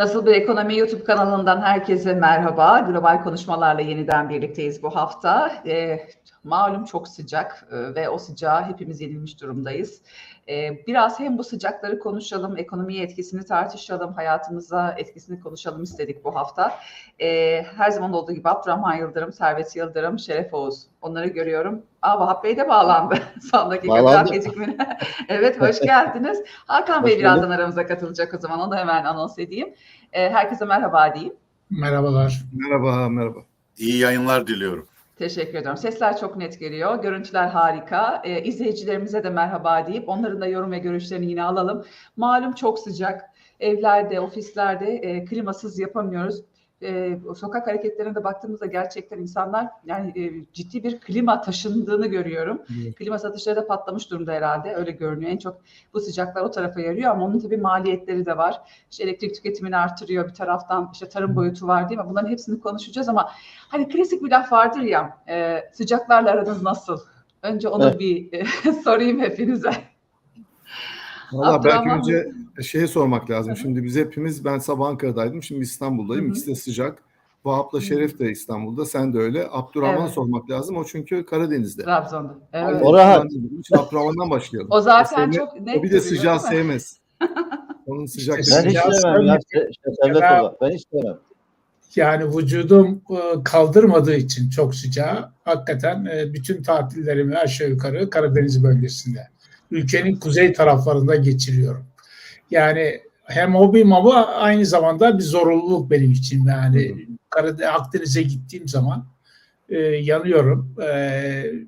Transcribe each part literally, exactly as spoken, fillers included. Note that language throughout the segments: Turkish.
Nasıl bir Ekonomi YouTube kanalından herkese merhaba. Global konuşmalarla yeniden birlikteyiz bu hafta. E, malum çok sıcak e, ve o sıcağa hepimiz yenilmiş durumdayız. E, biraz hem bu sıcakları konuşalım, ekonomiye etkisini tartışalım, hayatımıza etkisini konuşalım istedik bu hafta. E, her zaman olduğu gibi Abdurrahman Yıldırım, Servet Yıldırım, Şeref Oğuz. Onları görüyorum. Aa, Vahap Bey de bağlandı. Son dakika gecikmine. Evet, hoş geldiniz. Hakan hoş Bey birazdan olduk. Aramıza katılacak o zaman. Onu da hemen anons edeyim. Ee, herkese merhaba diyeyim. Merhabalar. Merhaba, merhaba. İyi yayınlar diliyorum. Teşekkür ediyorum. Sesler çok net geliyor. Görüntüler harika. Ee, izleyicilerimize de merhaba deyip onların da yorum ve görüşlerini yine alalım. Malum çok sıcak. Evlerde, ofislerde e, klimasız yapamıyoruz. E, sokak hareketlerine de baktığımızda gerçekten insanlar yani e, ciddi bir klima taşındığını görüyorum. Evet. Klima satışları da patlamış durumda herhalde. Öyle görünüyor. En çok bu sıcaklar o tarafa yarıyor ama onun tabii maliyetleri de var. İşte elektrik tüketimini artırıyor bir taraftan. İşte tarım boyutu var değil mi? Bunların hepsini konuşacağız ama hani klasik bir laf vardır ya. E, sıcaklarla aranız nasıl? Önce onu evet. bir e, sorayım hepinize. Valla belki önce şeye sormak lazım. Hı hı. Şimdi biz hepimiz, ben sabah Ankara'daydım, şimdi İstanbul'dayım. Hı hı. İkisi de sıcak. Vahap'la Şeref de İstanbul'da, sen de öyle. Abdurrahman evet. sormak lazım. O çünkü Karadeniz'de. Trabzon'da. Evet. O rahat. Abdurrahman'dan başlayalım. O zaten o sevme, çok net. O bir de sıcağı sevmez. Onun sıcak. Ben hiç sevmem. Ya, ya, ben hiç sevmem. Yani vücudum kaldırmadığı için çok sıcağı. Hakikaten bütün tatillerimi aşağı yukarı Karadeniz bölgesinde, ülkenin kuzey taraflarında geçiriyorum. Yani hem hobim ama aynı zamanda bir zorunluluk benim için. Yani Akdeniz'e gittiğim zaman e, yanıyorum. E,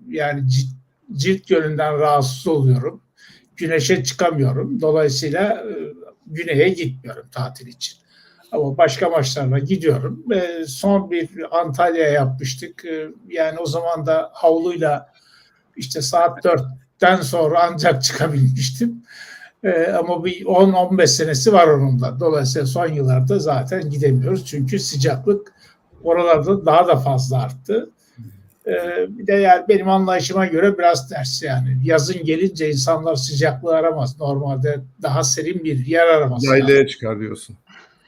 yani cilt, cilt yönünden rahatsız oluyorum. Güneşe çıkamıyorum. Dolayısıyla e, güneye gitmiyorum tatil için. Ama başka maçlarla gidiyorum. E, son bir Antalya yapmıştık. E, yani o zaman da havluyla işte saat dört sonra ancak çıkabilmiştim. Ee, ama bir on on beş senesi var onunla. Dolayısıyla son yıllarda zaten gidemiyoruz. Çünkü sıcaklık oralarda daha da fazla arttı. Ee, bir de yani benim anlayışıma göre biraz ters yani. Yazın gelince insanlar sıcaklığı aramaz. Normalde daha serin bir yer aramaz. Yaylaya çıkar diyorsun.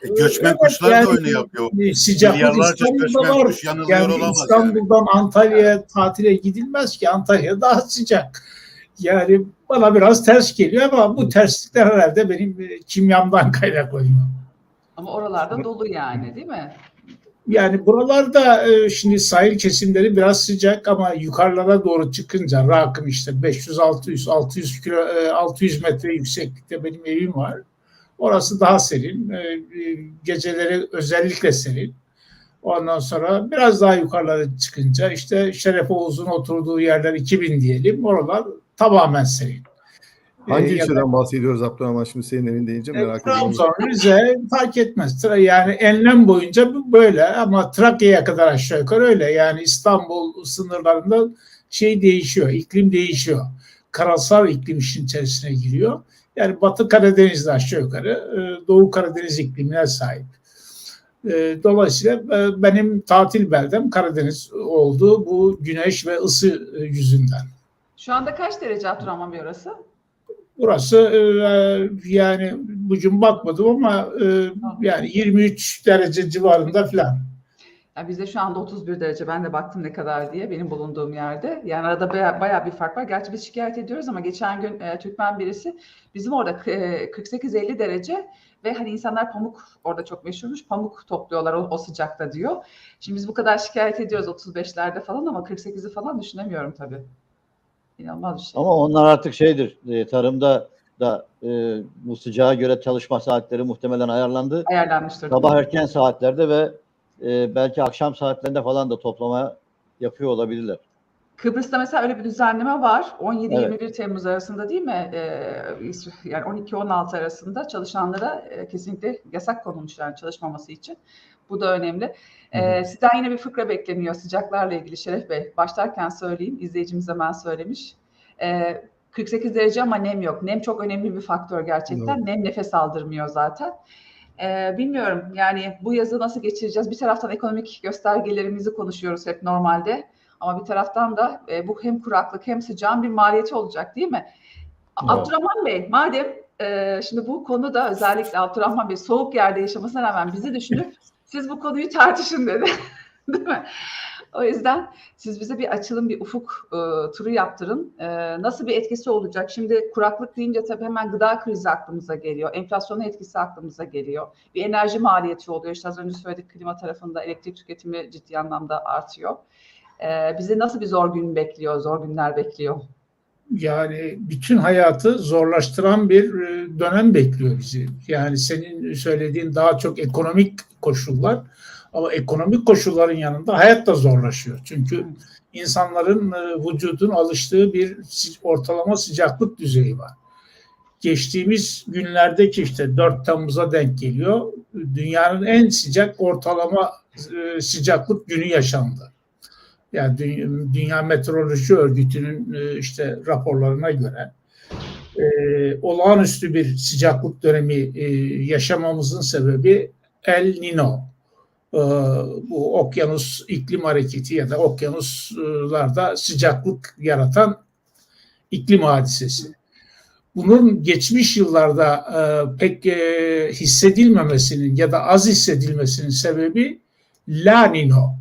E, göçmen evet, kuşlar yani, da öyle yapıyor. Sıcaklık İstanbul'da var. Yani İstanbul'dan yani. Antalya'ya tatile gidilmez ki. Antalya daha sıcak. Yani bana biraz ters geliyor ama bu terslikler herhalde benim kimyamdan kaynaklanıyor. Ama oralarda dolu yani değil mi? Yani buralarda şimdi sahil kesimleri biraz sıcak ama yukarılara doğru çıkınca rakım işte beş yüz altı yüz altı yüz kilo altı yüz metre yükseklikte benim evim var. Orası daha serin. Geceleri özellikle serin. Ondan sonra biraz daha yukarılara çıkınca işte Şeref Oğuz'un oturduğu yerler iki bin diyelim. Oralar tamamen serin. Hangi ee, ilçeden da, bahsediyoruz Abdurrahman? Şimdi senin evin deyince merak ediyorum. Trabzon, Rize fark etmez. Yani enlem boyunca böyle ama Trakya'ya kadar aşağı yukarı öyle. Yani İstanbul sınırlarında şey değişiyor, iklim değişiyor. Karasal iklim işin içerisine giriyor. Yani Batı Karadeniz'de aşağı yukarı Doğu Karadeniz iklimine sahip. Dolayısıyla benim tatil beldem Karadeniz oldu bu güneş ve ısı yüzünden. Şu anda kaç derece Abdurrahman Bey orası? Burası yani bugün bakmadım ama yani yirmi üç derece civarında falan. Yani bizde şu anda otuz bir derece, ben de baktım ne kadar diye benim bulunduğum yerde. Yani arada baya, baya bir fark var. Gerçi biz şikayet ediyoruz ama geçen gün e, Türkmen birisi bizim orada e, kırk sekiz elli derece ve hani insanlar pamuk orada çok meşhurmuş. Pamuk topluyorlar o, o sıcakta diyor. Şimdi biz bu kadar şikayet ediyoruz otuz beşlerde falan ama kırk sekizi falan düşünemiyorum tabii. İnanılmaz bir şey. Ama onlar artık şeydir, e, tarımda da e, bu sıcağa göre çalışma saatleri muhtemelen ayarlandı. Ayarlanmıştır. Sabah erken saatlerde ve Ee, belki akşam saatlerinde falan da toplama yapıyor olabilirler. Kıbrıs'ta mesela öyle bir düzenleme var. on yedi yirmi bir evet. Temmuz arasında değil mi? Ee, yani on iki on altı arasında çalışanlara e, kesinlikle yasak konulmuş yani çalışmaması için. Bu da önemli. Ee, sizden yine bir fıkra bekleniyor sıcaklarla ilgili Şeref Bey. Başlarken söyleyeyim. İzleyicimiz hemen söylemiş. Ee, kırk sekiz derece ama nem yok. Nem çok önemli bir faktör gerçekten. Evet. Nem nefes aldırmıyor zaten. Ee, bilmiyorum yani bu yazı nasıl geçireceğiz? Bir taraftan ekonomik göstergelerimizi konuşuyoruz hep normalde ama bir taraftan da e, bu hem kuraklık hem sıcağın bir maliyeti olacak değil mi? Evet. Abdurrahman Bey madem e, şimdi bu konu da özellikle Abdurrahman Bey soğuk yerde yaşamasına rağmen bizi düşünüp siz bu konuyu tartışın dedi. Değil mi? O yüzden siz bize bir açılım, bir ufuk e, turu yaptırın. E, nasıl bir etkisi olacak? Şimdi kuraklık deyince tabii hemen gıda krizi aklımıza geliyor. Enflasyonun etkisi aklımıza geliyor. Bir enerji maliyeti oluyor. İşte az önce söyledik, klima tarafında elektrik tüketimi ciddi anlamda artıyor. E, bizi nasıl bir zor gün bekliyor, zor günler bekliyor? Yani bütün hayatı zorlaştıran bir dönem bekliyor bizi. Yani senin söylediğin daha çok ekonomik koşullar. Ama ekonomik koşulların yanında hayat da zorlaşıyor. Çünkü insanların vücudun alıştığı bir ortalama sıcaklık düzeyi var. Geçtiğimiz günlerdeki işte dört Temmuz'a denk geliyor. Dünyanın en sıcak ortalama sıcaklık günü yaşandı. Yani Dünya Meteoroloji Örgütü'nün işte raporlarına göre olağanüstü bir sıcaklık dönemi yaşamamızın sebebi El Nino. Bu okyanus iklim hareketi ya da okyanuslarda sıcaklık yaratan iklim hadisesi. Bunun geçmiş yıllarda pek hissedilmemesinin ya da az hissedilmesinin sebebi La Niña.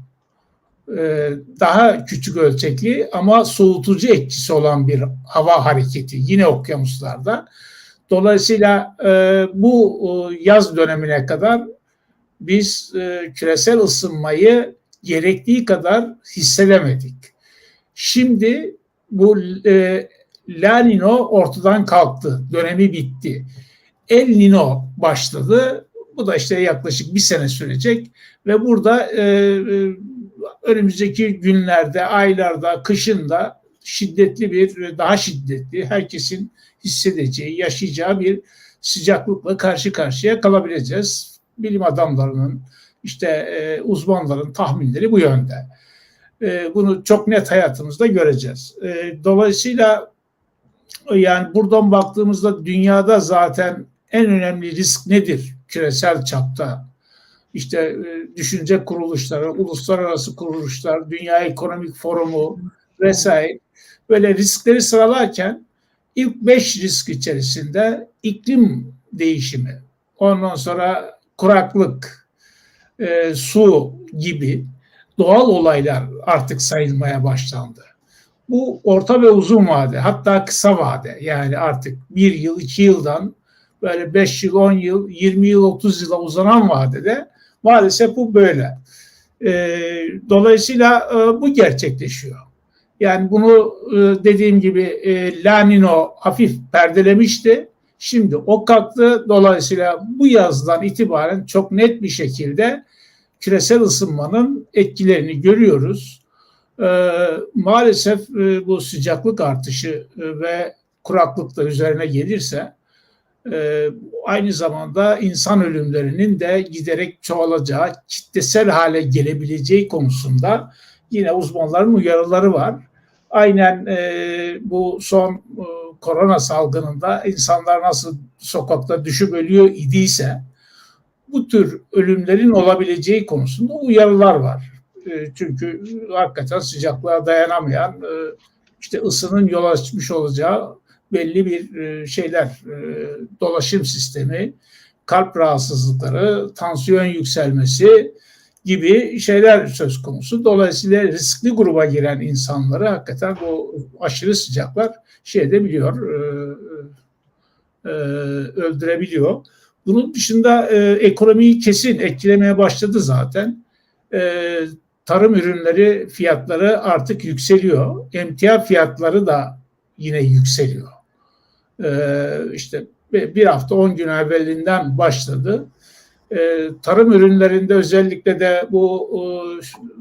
Daha küçük ölçekli ama soğutucu etkisi olan bir hava hareketi yine okyanuslarda. Dolayısıyla bu yaz dönemine kadar biz e, küresel ısınmayı gerektiği kadar hissedemedik. Şimdi bu e, La Niña ortadan kalktı, dönemi bitti. El Niño başladı, bu da işte yaklaşık bir sene sürecek ve burada e, önümüzdeki günlerde, aylarda, kışında şiddetli bir, daha şiddetli, herkesin hissedeceği, yaşayacağı bir sıcaklıkla karşı karşıya kalabileceğiz. Bilim adamlarının, işte e, uzmanların tahminleri bu yönde. E, bunu çok net hayatımızda göreceğiz. E, dolayısıyla yani buradan baktığımızda dünyada zaten en önemli risk nedir küresel çapta? İşte e, düşünce kuruluşları, uluslararası kuruluşlar, Dünya Ekonomik Forumu vesaire böyle riskleri sıralarken ilk beş risk içerisinde iklim değişimi, ondan sonra kuraklık, e, su gibi doğal olaylar artık sayılmaya başlandı. Bu orta ve uzun vade, hatta kısa vade. Yani artık bir yıl, iki yıldan böyle beş yıl, on yıl, yirmi yıl, otuz yıla uzanan vadede maalesef bu böyle. E, dolayısıyla e, bu gerçekleşiyor. Yani bunu e, dediğim gibi e, La Niña hafif perdelemişti. Şimdi o kalktı, dolayısıyla bu yazdan itibaren çok net bir şekilde küresel ısınmanın etkilerini görüyoruz. Ee, maalesef e, bu sıcaklık artışı e, ve kuraklık da üzerine gelirse e, aynı zamanda insan ölümlerinin de giderek çoğalacağı, kitlesel hale gelebileceği konusunda yine uzmanların uyarıları var. Aynen e, bu son e, korona salgınında insanlar nasıl sokakta düşüp ölüyor idiyse bu tür ölümlerin olabileceği konusunda uyarılar var. E, çünkü hakikaten sıcaklığa dayanamayan e, işte ısının yol açmış olacağı belli bir e, şeyler e, dolaşım sistemi, kalp rahatsızlıkları, tansiyon yükselmesi gibi şeyler söz konusu. Dolayısıyla riskli gruba giren insanları hakikaten bu aşırı sıcaklar şey edebiliyor, e, e, öldürebiliyor. Bunun dışında e, ekonomiyi kesin etkilemeye başladı zaten. E, tarım ürünleri fiyatları artık yükseliyor. Emtia fiyatları da yine yükseliyor. E, işte bir hafta on gün evvelinden başladı. Ee, tarım ürünlerinde özellikle de bu e,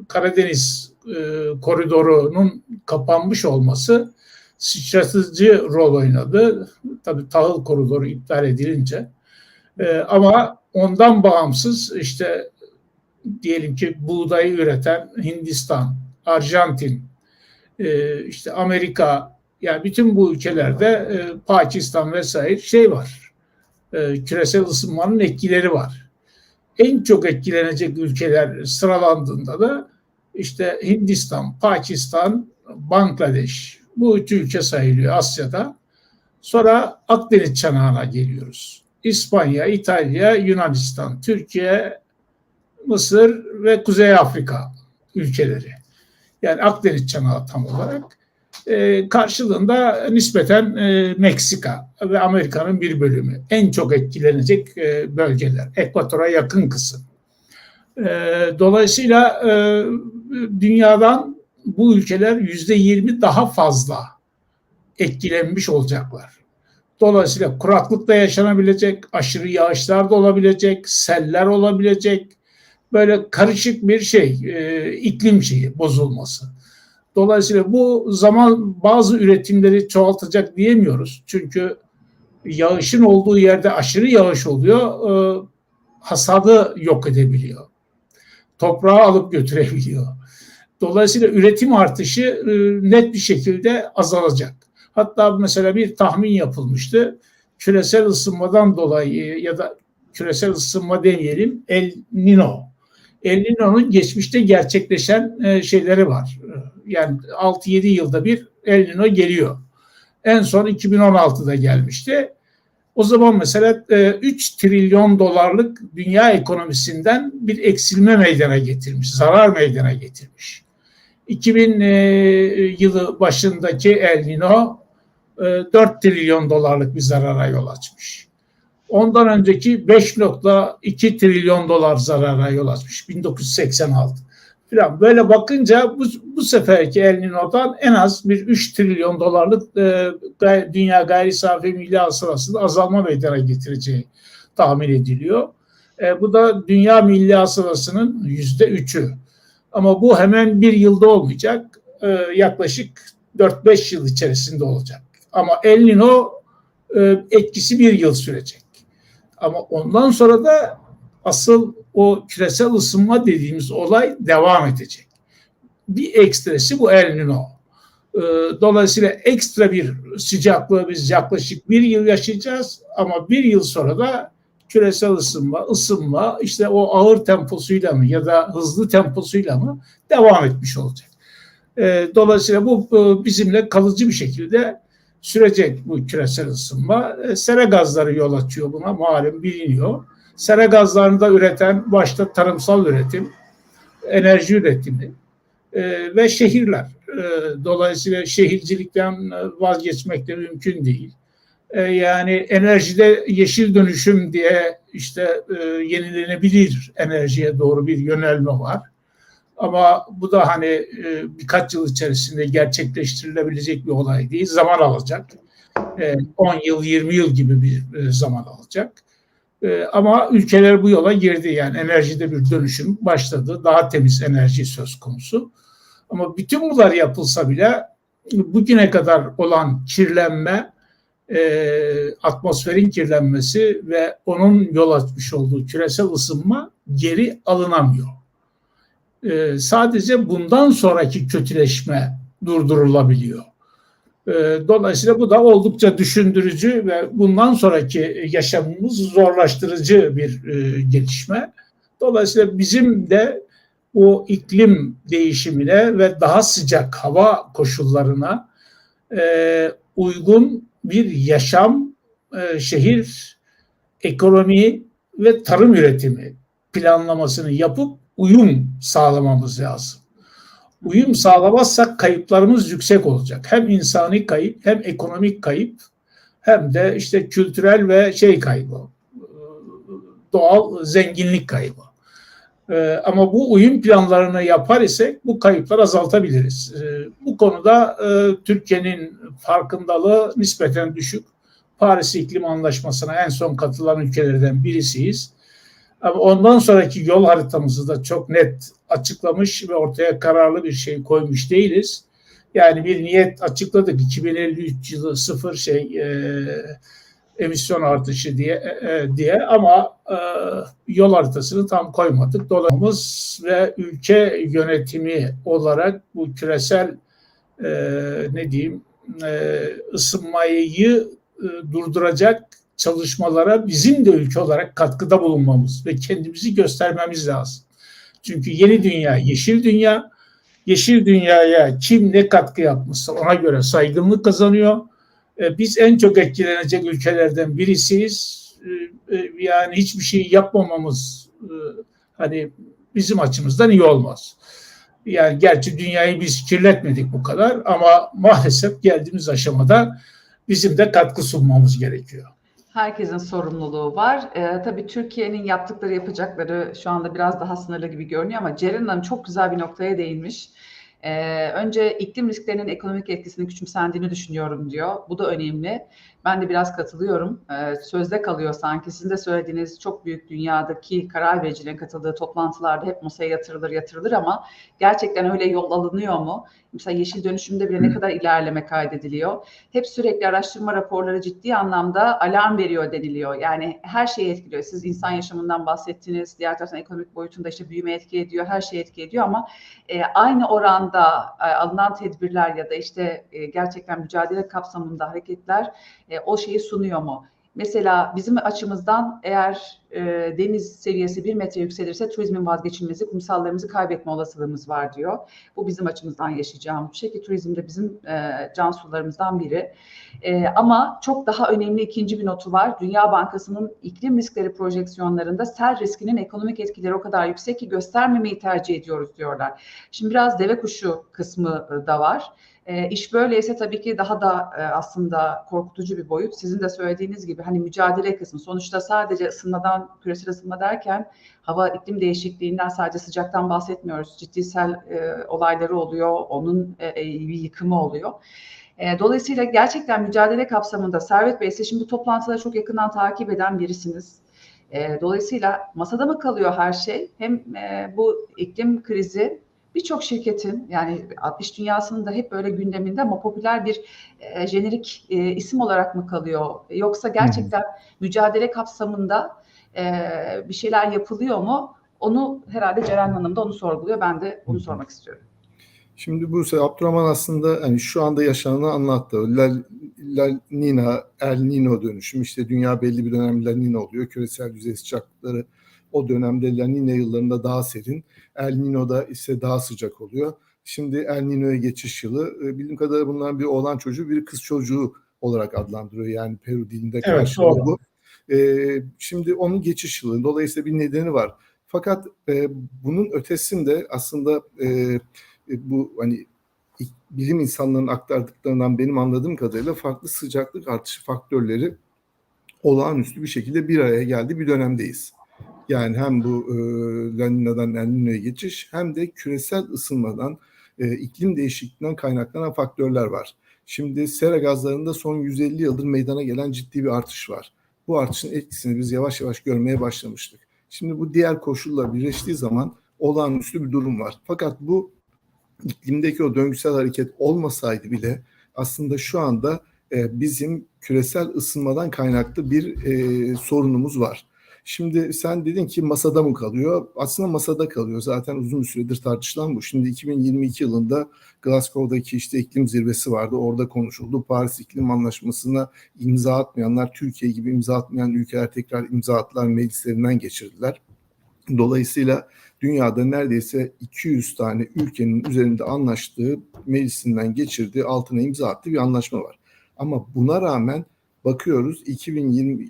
Karadeniz e, koridorunun kapanmış olması sıçratıcı rol oynadı. Tabii tahıl koridoru iptal edilince. E, ama ondan bağımsız işte diyelim ki buğdayı üreten Hindistan, Arjantin, e, işte Amerika, yani bütün bu ülkelerde e, Pakistan vesaire şey var. E, küresel ısınmanın etkileri var. En çok etkilenecek ülkeler sıralandığında da işte Hindistan, Pakistan, Bangladeş bu üç ülke sayılıyor Asya'da. Sonra Akdeniz çanağına geliyoruz. İspanya, İtalya, Yunanistan, Türkiye, Mısır ve Kuzey Afrika ülkeleri. Yani Akdeniz çanağı tam olarak. E, karşılığında nispeten e, Meksika ve Amerika'nın bir bölümü. En çok etkilenecek e, bölgeler. Ekvator'a yakın kısım. E, dolayısıyla e, dünyadan bu ülkeler yüzde yirmi daha fazla etkilenmiş olacaklar. Dolayısıyla kuraklık da yaşanabilecek, aşırı yağışlar da olabilecek, seller olabilecek. Böyle karışık bir şey, e, iklim şeyi bozulması. Dolayısıyla bu zaman bazı üretimleri çoğaltacak diyemiyoruz. Çünkü yağışın olduğu yerde aşırı yağış oluyor, e, hasadı yok edebiliyor. Toprağı alıp götürebiliyor. Dolayısıyla üretim artışı e, net bir şekilde azalacak. Hatta mesela bir tahmin yapılmıştı. Küresel ısınmadan dolayı ya da küresel ısınma demeyelim, El Nino. El Nino'nun geçmişte gerçekleşen e, şeyleri var. Yani altı yedi yılda bir El Nino geliyor. En son iki bin on altıda gelmişti. O zaman mesela e, üç trilyon dolarlık dünya ekonomisinden bir eksilme meydana getirmiş, zarar meydana getirmiş. iki bin e, yılı başındaki El Nino e, dört trilyon dolarlık bir zarara yol açmış. Ondan önceki beş nokta iki trilyon dolar zarara yol açmış. bin dokuz yüz seksen altı. Falan. Böyle bakınca bu, bu seferki El Nino'dan en az bir üç trilyon dolarlık e, dünya gayri safi milli hasılasında azalma meydana getireceği tahmin ediliyor. E, bu da dünya milli hasılasının yüzde üçü. Ama bu hemen bir yılda olmayacak. E, yaklaşık dört beş yıl içerisinde olacak. Ama El Nino e, etkisi bir yıl sürecek. Ama ondan sonra da asıl o küresel ısınma dediğimiz olay devam edecek. Bir ekstresi bu El Nino. Dolayısıyla ekstra bir sıcaklığı biz yaklaşık bir yıl yaşayacağız. Ama bir yıl sonra da küresel ısınma, ısınma işte o ağır temposuyla mı ya da hızlı temposuyla mı devam etmiş olacak. Dolayısıyla bu bizimle kalıcı bir şekilde sürecek bu küresel ısınma. Sera gazları yol açıyor buna, malum biliniyor. Sera gazlarını da üreten başta tarımsal üretim, enerji üretimi e, ve şehirler. E, dolayısıyla şehircilikten vazgeçmek de mümkün değil. E, yani enerjide yeşil dönüşüm diye işte e, yenilenebilir enerjiye doğru bir yönelme var. Ama bu da hani e, birkaç yıl içerisinde gerçekleştirilebilecek bir olay değil. Zaman alacak. E, on yıl, yirmi yıl gibi bir e, zaman alacak. E, ama ülkeler bu yola girdi. Yani enerjide bir dönüşüm başladı. Daha temiz enerji söz konusu. Ama bütün bunlar yapılsa bile bugüne kadar olan kirlenme, e, atmosferin kirlenmesi ve onun yol açmış olduğu küresel ısınma geri alınamıyor. Ee, sadece bundan sonraki kötüleşme durdurulabiliyor. Ee, dolayısıyla bu da oldukça düşündürücü ve bundan sonraki yaşamımız zorlaştırıcı bir e, gelişme. Dolayısıyla bizim de o iklim değişimine ve daha sıcak hava koşullarına e, uygun bir yaşam, e, şehir, ekonomi ve tarım üretimi planlamasını yapıp uyum sağlamamız lazım. Uyum sağlamazsak kayıplarımız yüksek olacak. Hem insani kayıp, hem ekonomik kayıp, hem de işte kültürel ve şey kaybı, doğal zenginlik kaybı. Ama bu uyum planlarını yapar isek bu kayıpları azaltabiliriz. Bu konuda Türkiye'nin farkındalığı nispeten düşük. Paris İklim Anlaşması'na en son katılan ülkelerden birisiyiz. Ama ondan sonraki yol haritamızı da çok net açıklamış ve ortaya kararlı bir şey koymuş değiliz. Yani bir niyet açıkladık iki bin elli üç yılı sıfır şey e, emisyon artışı diye e, diye ama e, yol haritasını tam koymadık. Dolayısıyla ve ülke yönetimi olarak bu küresel e, ne diyeyim e, ısınmayı e, durduracak çalışmalara bizim de ülke olarak katkıda bulunmamız ve kendimizi göstermemiz lazım. Çünkü yeni dünya, yeşil dünya, yeşil dünyaya kim ne katkı yapmışsa ona göre saygınlık kazanıyor. Biz en çok etkilenecek ülkelerden birisiyiz. Yani hiçbir şey yapmamamız hani bizim açımızdan iyi olmaz. Yani gerçi dünyayı biz kirletmedik bu kadar ama maalesef geldiğimiz aşamada bizim de katkı sunmamız gerekiyor. Herkesin sorumluluğu var. Ee, tabii Türkiye'nin yaptıkları, yapacakları şu anda biraz daha sınırlı gibi görünüyor ama Ceren Hanım çok güzel bir noktaya değinmiş. Ee, önce iklim risklerinin ekonomik etkisinin küçümsendiğini düşünüyorum diyor. Bu da önemli. Ben de biraz katılıyorum. Ee, sözde kalıyor sanki. Sizin de söylediğiniz çok büyük dünyadaki karar vericilerin katıldığı toplantılarda hep masaya yatırılır yatırılır ama gerçekten öyle yol alınıyor mu? Mesela yeşil dönüşümde bile ne kadar ilerleme kaydediliyor? Hep sürekli araştırma raporları ciddi anlamda alarm veriyor deniliyor. Yani her şeyi etkiliyor. Siz insan yaşamından bahsettiniz. Diğer taraftan ekonomik boyutunda işte büyüme etki ediyor. Her şey etki ediyor ama e, aynı oranda e, alınan tedbirler ya da işte e, gerçekten mücadele kapsamında hareketler e, o şeyi sunuyor mu? Mesela bizim açımızdan eğer e, deniz seviyesi bir metre yükselirse turizmin vazgeçilmesi, kumsallarımızı kaybetme olasılığımız var diyor. Bu bizim açımızdan yaşayacağımız bir şey ki turizm de bizim e, can sularımızdan biri. E, ama çok daha önemli ikinci bir notu var. Dünya Bankası'nın iklim riskleri projeksiyonlarında sel riskinin ekonomik etkileri o kadar yüksek ki göstermemeyi tercih ediyoruz diyorlar. Şimdi biraz deve kuşu kısmı da var. E, iş böyleyse tabii ki daha da e, aslında korkutucu bir boyut. Sizin de söylediğiniz gibi hani mücadele kısmı. Sonuçta sadece ısınmadan, küresel ısınma derken hava iklim değişikliğinden sadece sıcaktan bahsetmiyoruz. Ciddi sel e, olayları oluyor, onun e, e, yıkımı oluyor. E, dolayısıyla gerçekten mücadele kapsamında Servet Bey siz şimdi toplantıları çok yakından takip eden birisiniz. E, dolayısıyla masada mı kalıyor her şey? Hem e, bu iklim krizi, birçok şirketin yani iş dünyasının da hep böyle gündeminde ama popüler bir e, jenerik e, isim olarak mı kalıyor? Yoksa gerçekten hmm. mücadele kapsamında e, bir şeyler yapılıyor mu? Onu herhalde Ceren Hanım da onu sorguluyor. Ben de onu sormak istiyorum. Şimdi bu Abdurrahman aslında yani şu anda yaşananı anlattı. La, La Niña, El Nino dönüşüm. İşte dünya belli bir dönem La Niña oluyor. Küresel yüzey sıcaklıkları. O dönemde La Niña yıllarında daha serin, El Nino'da ise daha sıcak oluyor. Şimdi El Nino'ya geçiş yılı. Bildiğim kadarıyla bunların bir oğlan çocuğu, bir kız çocuğu olarak adlandırıyor. Yani Peru dilinde karşılığı evet, bu. Ee, şimdi onun geçiş yılı. Dolayısıyla bir nedeni var. Fakat e, bunun ötesinde aslında e, bu hani bilim insanlarının aktardıklarından benim anladığım kadarıyla farklı sıcaklık artışı faktörleri olağanüstü bir şekilde bir araya geldi bir dönemdeyiz. Yani hem bu e, La Niña'dan El Nino'ya geçiş hem de küresel ısınmadan, e, iklim değişikliğinden kaynaklanan faktörler var. Şimdi sera gazlarında son yüz elli yıldır meydana gelen ciddi bir artış var. Bu artışın etkisini biz yavaş yavaş görmeye başlamıştık. Şimdi bu diğer koşullar birleştiği zaman olağanüstü bir durum var. Fakat bu iklimdeki o döngüsel hareket olmasaydı bile aslında şu anda e, bizim küresel ısınmadan kaynaklı bir e, sorunumuz var. Şimdi sen dedin ki masada mı kalıyor? Aslında masada kalıyor. Zaten uzun bir süredir tartışılan bu. Şimdi iki bin yirmi iki yılında Glasgow'daki işte iklim zirvesi vardı. Orada konuşuldu. Paris İklim Anlaşması'na imza atmayanlar, Türkiye gibi imza atmayan ülkeler tekrar imza attılar, meclislerinden geçirdiler. Dolayısıyla dünyada neredeyse iki yüz tane ülkenin üzerinde anlaştığı, meclisinden geçirdiği, altına imza attığı bir anlaşma var. Ama buna rağmen bakıyoruz iki bin yirmi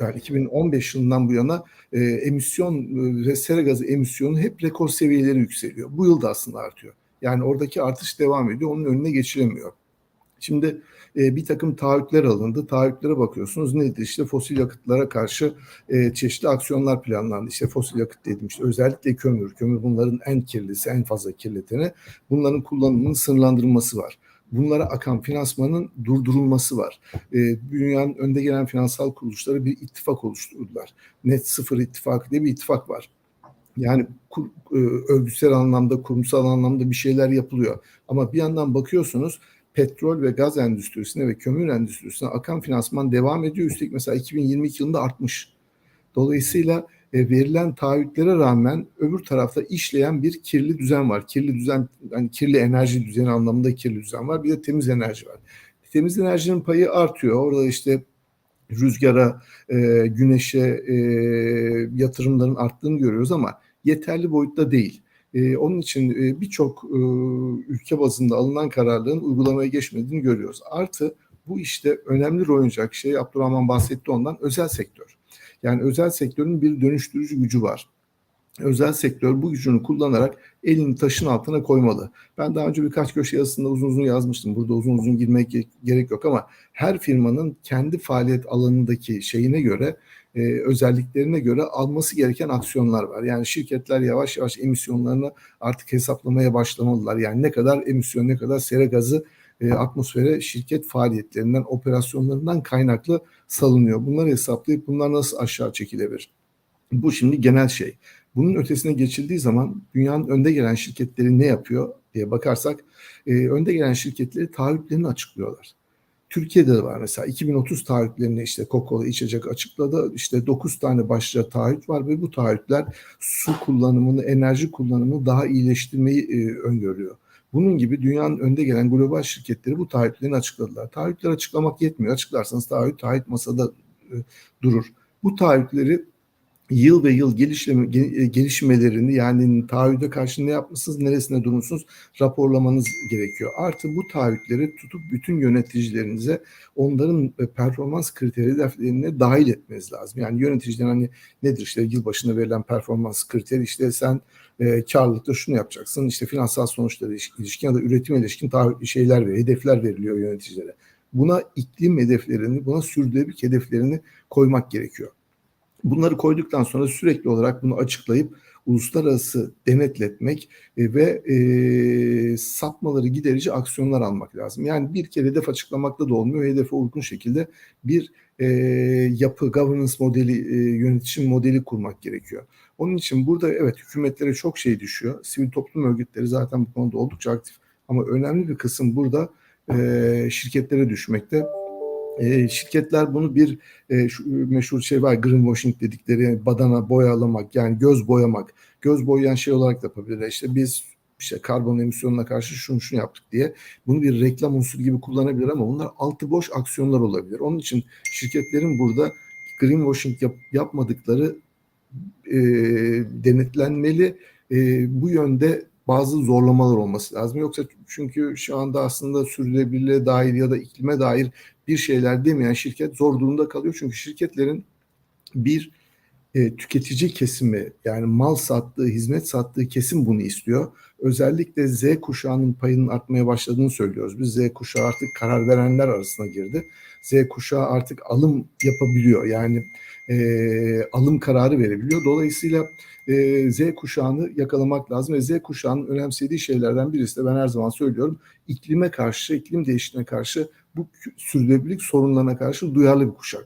yani iki bin on beş yılından bu yana e, emisyon ve sera gazı emisyonu hep rekor seviyeleri yükseliyor. Bu yıl da aslında artıyor. Yani oradaki artış devam ediyor. Onun önüne geçilemiyor. Şimdi e, bir takım taahhütler alındı. Taahhütlere bakıyorsunuz. Nedir? İşte fosil yakıtlara karşı e, çeşitli aksiyonlar planlandı. İşte fosil yakıt dedim. İşte özellikle kömür. Kömür bunların en kirlisi, en fazla kirleteni. Bunların kullanımının sınırlandırılması var. Bunlara akan finansmanın durdurulması var. E, dünyanın önde gelen finansal kuruluşları bir ittifak oluşturdular. Net sıfır ittifakı diye bir ittifak var. Yani kur, e, örgütsel anlamda, kurumsal anlamda bir şeyler yapılıyor. Ama bir yandan bakıyorsunuz petrol ve gaz endüstrisine ve kömür endüstrisine akan finansman devam ediyor. Üstelik mesela iki bin yirmi iki yılında artmış. Dolayısıyla e, verilen taahhütlere rağmen öbür tarafta işleyen bir kirli düzen var. Kirli düzen, yani kirli enerji düzeni anlamında kirli düzen var. Bir de temiz enerji var. Temiz enerjinin payı artıyor. Orada işte rüzgara, e, güneşe e, yatırımların arttığını görüyoruz ama yeterli boyutta değil. E, onun için e, birçok e, ülke bazında alınan kararların uygulamaya geçmediğini görüyoruz. Artı bu işte önemli rol oynayacak şey, Abdurrahman bahsetti ondan, özel sektör. Yani özel sektörün bir dönüştürücü gücü var. Özel sektör bu gücünü kullanarak elini taşın altına koymalı. Ben daha önce birkaç köşe yazısında uzun uzun yazmıştım. Burada uzun uzun girmek gerek yok ama her firmanın kendi faaliyet alanındaki şeyine göre, e, özelliklerine göre alması gereken aksiyonlar var. Yani şirketler yavaş yavaş emisyonlarını artık hesaplamaya başlamalılar. Yani ne kadar emisyon, ne kadar sera gazı e, atmosfere şirket faaliyetlerinden, operasyonlarından kaynaklı salınıyor. Bunları hesaplayıp bunlar nasıl aşağı çekilebilir? Bu şimdi genel şey. Bunun ötesine geçildiği zaman dünyanın önde gelen şirketleri ne yapıyor diye bakarsak e, önde gelen şirketleri taahhütlerini açıklıyorlar. Türkiye'de de var mesela iki bin otuz taahhütlerini işte Coca-Cola içecek açıkladı. İşte dokuz tane başlıca taahhüt var ve bu taahhütler su kullanımını, enerji kullanımını daha iyileştirmeyi e, öngörüyor. Bunun gibi dünyanın önde gelen global şirketleri bu taahhütlerini açıkladılar. Taahhütleri açıklamak yetmiyor. Açıklarsanız taahhüt, taahhüt masada e, durur. Bu taahhütleri yıl ve yıl gelişme, gelişmelerini yani taahhüde karşı ne yapmışsınız, neresine durmuşsunuz raporlamanız gerekiyor. Artı bu taahhütleri tutup bütün yöneticilerinize onların performans kriteri hedeflerine dahil etmeniz lazım. Yani yöneticilerin hani nedir işte yılbaşında verilen performans kriteri, işte sen e, karlılıkta şunu yapacaksın, işte finansal sonuçlara ilişkin ya da üretime ilişkin taahhüt şeyler ve hedefler veriliyor yöneticilere. Buna iklim hedeflerini, buna sürdürülebilirlik hedeflerini koymak gerekiyor. Bunları koyduktan sonra sürekli olarak bunu açıklayıp uluslararası denetletmek ve e, sapmaları giderici aksiyonlar almak lazım. Yani bir kere hedef açıklamakla da olmuyor. Hedefe uygun şekilde bir e, yapı, governance modeli, e, yönetişim modeli kurmak gerekiyor. Onun için burada evet hükümetlere çok şey düşüyor. Sivil toplum örgütleri zaten bu konuda oldukça aktif ama önemli bir kısım burada e, şirketlere düşmekte. E, şirketler bunu bir e, şu meşhur şey var, greenwashing dedikleri, yani badana boyalamak, yani göz boyamak, göz boyayan şey olarak da yapabilirler. İşte biz işte karbon emisyonuna karşı şunu şunu yaptık diye bunu bir reklam unsuru gibi kullanabilir ama bunlar altı boş aksiyonlar olabilir. Onun için şirketlerin burada greenwashing yap, yapmadıkları e, denetlenmeli, e, bu yönde bazı zorlamalar olması lazım. Yoksa çünkü şu anda aslında sürdürülebilirliğe dair ya da iklime dair bir şeyler demeyen şirket zor durumda kalıyor. Çünkü şirketlerin bir e, tüketici kesimi, yani mal sattığı, hizmet sattığı kesim bunu istiyor. Özellikle Z kuşağının payının artmaya başladığını söylüyoruz. Biz Z kuşağı artık karar verenler arasına girdi. Z kuşağı artık alım yapabiliyor. Yani e, alım kararı verebiliyor. Dolayısıyla e, Z kuşağını yakalamak lazım ve Z kuşağının önemsediği şeylerden birisi de ben her zaman söylüyorum. İklime karşı, iklim değişikliğine karşı, bu sürdürülebilirlik sorunlarına karşı duyarlı bir kuşak.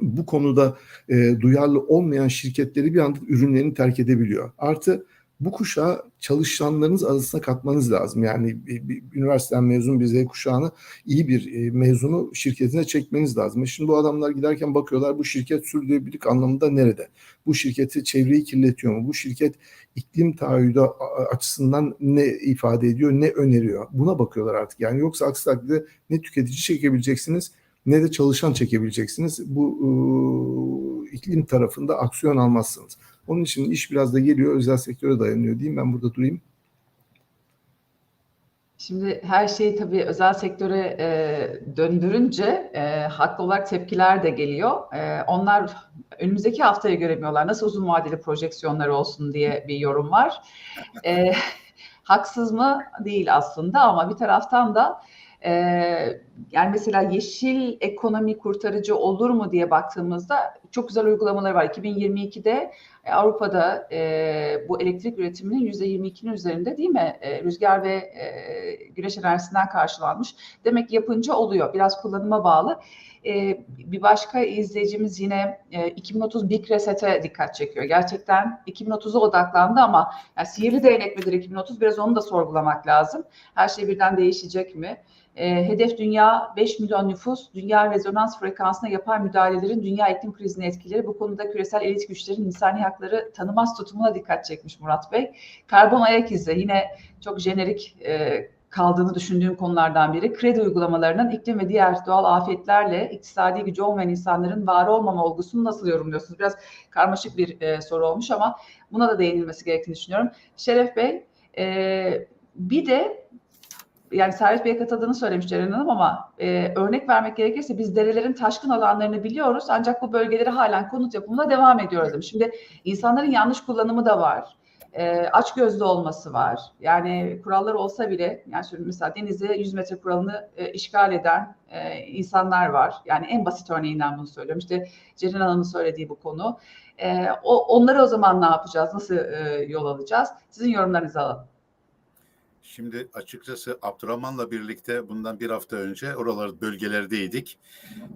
Bu konuda e, duyarlı olmayan şirketleri bir anda ürünlerini terk edebiliyor. Artı bu kuşağı çalışanlarınız arasına katmanız lazım. Yani bir, bir, üniversiteden mezun bir Z kuşağını, iyi bir e, mezunu şirketine çekmeniz lazım. Şimdi bu adamlar giderken bakıyorlar bu şirket sürdürülebilirlik anlamında nerede? Bu şirketi çevreyi kirletiyor mu? Bu şirket iklim taahhüdü açısından ne ifade ediyor, ne öneriyor? Buna bakıyorlar artık. Yani yoksa aksi takdirde ne tüketici çekebileceksiniz ne de çalışan çekebileceksiniz. Bu e, iklim tarafında aksiyon almazsınız. Onun için iş biraz da geliyor, özel sektöre dayanıyor diyeyim, ben burada durayım. Şimdi her şeyi tabii özel sektöre e, döndürünce e, haklı olarak tepkiler de geliyor. E, onlar önümüzdeki haftayı göremiyorlar. Nasıl uzun vadeli projeksiyonlar olsun diye bir yorum var. E, haksız mı? Değil aslında ama bir taraftan da e, yani mesela yeşil ekonomi kurtarıcı olur mu diye baktığımızda çok güzel uygulamaları var. iki bin yirmi ikide Avrupa'da e, bu elektrik üretiminin yüzde yirmi ikinin üzerinde değil mi? E, rüzgar ve e, güneş enerjisinden karşılanmış. Demek yapınca oluyor. Biraz kullanıma bağlı. E, bir başka izleyicimiz yine e, iki bin otuz Big Reset'e dikkat çekiyor. Gerçekten iki bin otuza odaklandı ama yani sihirli değnek midir iki bin otuz? Biraz onu da sorgulamak lazım. Her şey birden değişecek mi? E, hedef dünya beş milyon nüfus, dünya rezonans frekansına yapay müdahalelerin dünya iklim krizinin etkileri, bu konuda küresel elit güçlerin insani hakları tanımaz tutumuna dikkat çekmiş Murat Bey. Karbon ayak izi yine çok jenerik e, kaldığını düşündüğüm konulardan biri. Kredi uygulamalarının iklim ve diğer doğal afetlerle iktisadi gücü olmayan insanların var olmama olgusunu nasıl yorumluyorsunuz? Biraz karmaşık bir e, soru olmuş ama buna da değinilmesi gerektiğini düşünüyorum. Şeref Bey, e, bir de yani Servet Bey'e katıldığını söylemiş Ceren Hanım ama e, örnek vermek gerekirse biz derelerin taşkın alanlarını biliyoruz ancak bu bölgeleri halen konut yapımına devam ediyoruz demiş. Şimdi insanların yanlış kullanımı da var. E, açgözlü olması var. Yani kurallar olsa bile yani mesela denize yüz metre kuralını e, işgal eden e, insanlar var. Yani en basit örneğinden bunu söylüyorum. İşte Ceren Hanım'ın söylediği bu konu. E, o, onları o zaman ne yapacağız? Nasıl e, yol alacağız? Sizin yorumlarınızı alalım. Şimdi açıkçası Abdurrahman'la birlikte bundan bir hafta önce oralar bölgelerdeydik.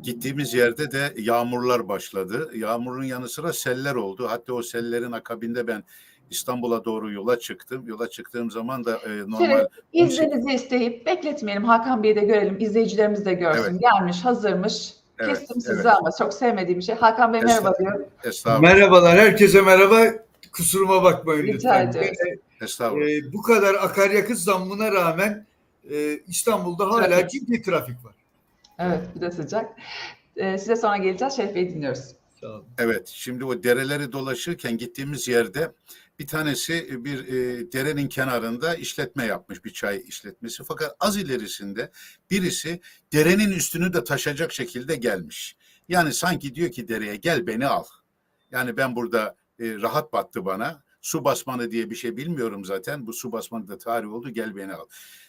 Gittiğimiz yerde de yağmurlar başladı. Yağmurun yanı sıra seller oldu. Hatta o sellerin akabinde ben İstanbul'a doğru yola çıktım. Yola çıktığım zaman da e, normal... Şöyle, izninizi şey... isteyip bekletmeyelim. Hakan Bey'i de görelim. İzleyicilerimiz de görsün. Evet. Gelmiş, hazırmış. Evet, kestim sizi evet. Ama çok sevmediğim şey. Hakan Bey merhaba diyorum. Merhabalar. Herkese merhaba. Kusuruma bakmayın lütfen. Rica ediyorum. Ee, bu kadar akaryakıt zammına rağmen e, İstanbul'da hala ciddi trafik var. Evet, bir de sıcak. Ee, size sonra geleceğiz. Şeref Bey'i dinliyoruz. Evet, şimdi o dereleri dolaşırken gittiğimiz yerde bir tanesi bir e, derenin kenarında işletme yapmış, bir çay işletmesi. Fakat az ilerisinde birisi derenin üstünü de taşacak şekilde gelmiş. Yani sanki diyor ki dereye gel beni al. Yani ben burada e, rahat battı bana. Su basmanı diye bir şey bilmiyorum zaten. Bu su basmanı da tarih oldu. Gel beni al.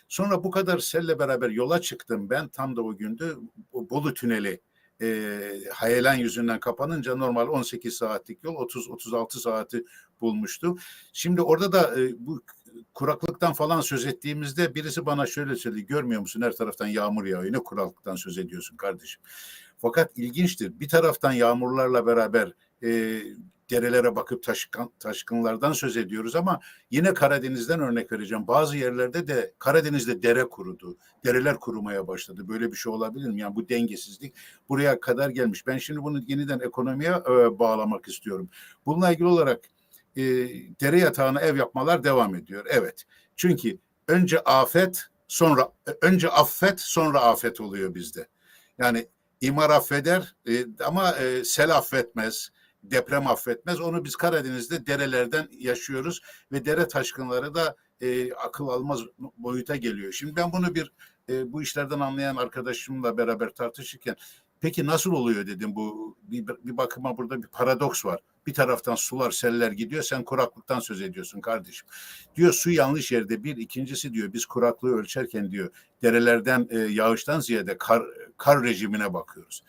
Sonra bu kadar selle beraber yola çıktım ben. Tam da o gündü. Bolu Tüneli e, hayalan yüzünden kapanınca normal on sekiz saatlik yol otuz otuz altı saati bulmuştu. Şimdi orada da e, bu kuraklıktan falan söz ettiğimizde birisi bana şöyle söyledi. Görmüyor musun her taraftan yağmur yağıyor. Ne kuraklıktan söz ediyorsun kardeşim? Fakat ilginçtir. Bir taraftan yağmurlarla beraber e, derelere bakıp taşkın, taşkınlardan söz ediyoruz ama yine Karadeniz'den örnek vereceğim. Bazı yerlerde de Karadeniz'de dere kurudu. Dereler kurumaya başladı. Böyle bir şey olabilir mi? Yani bu dengesizlik buraya kadar gelmiş. Ben şimdi bunu yeniden ekonomiye e, bağlamak istiyorum. Bununla ilgili olarak e, dere yatağına ev yapmalar devam ediyor. Evet. Çünkü önce afet sonra önce affet sonra afet oluyor bizde. Yani imar affeder e, ama e, sel affetmez. Deprem affetmez. Onu biz Karadeniz'de derelerden yaşıyoruz ve dere taşkınları da e, akıl almaz boyuta geliyor. Şimdi ben bunu bir e, bu işlerden anlayan arkadaşımla beraber tartışırken peki nasıl oluyor dedim. Bu bir, bir bakıma burada bir paradoks var. Bir taraftan sular, seller gidiyor. Sen kuraklıktan söz ediyorsun kardeşim. Diyor su yanlış yerde bir. İkincisi diyor biz kuraklığı ölçerken diyor derelerden e, yağıştan ziyade kar, kar rejimine bakıyoruz.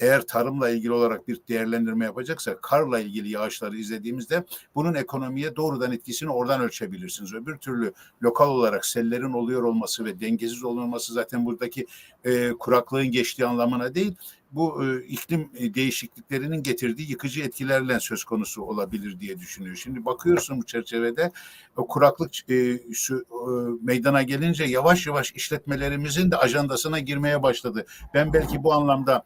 Eğer tarımla ilgili olarak bir değerlendirme yapacaksa karla ilgili yağışları izlediğimizde bunun ekonomiye doğrudan etkisini oradan ölçebilirsiniz. Öbür türlü lokal olarak sellerin oluyor olması ve dengesiz olması zaten buradaki e, kuraklığın geçtiği anlamına değil. Bu e, iklim değişikliklerinin getirdiği yıkıcı etkilerle söz konusu olabilir diye düşünüyor. Şimdi bakıyorsun bu çerçevede o kuraklık e, şu, e, meydana gelince yavaş yavaş işletmelerimizin de ajandasına girmeye başladı. Ben belki bu anlamda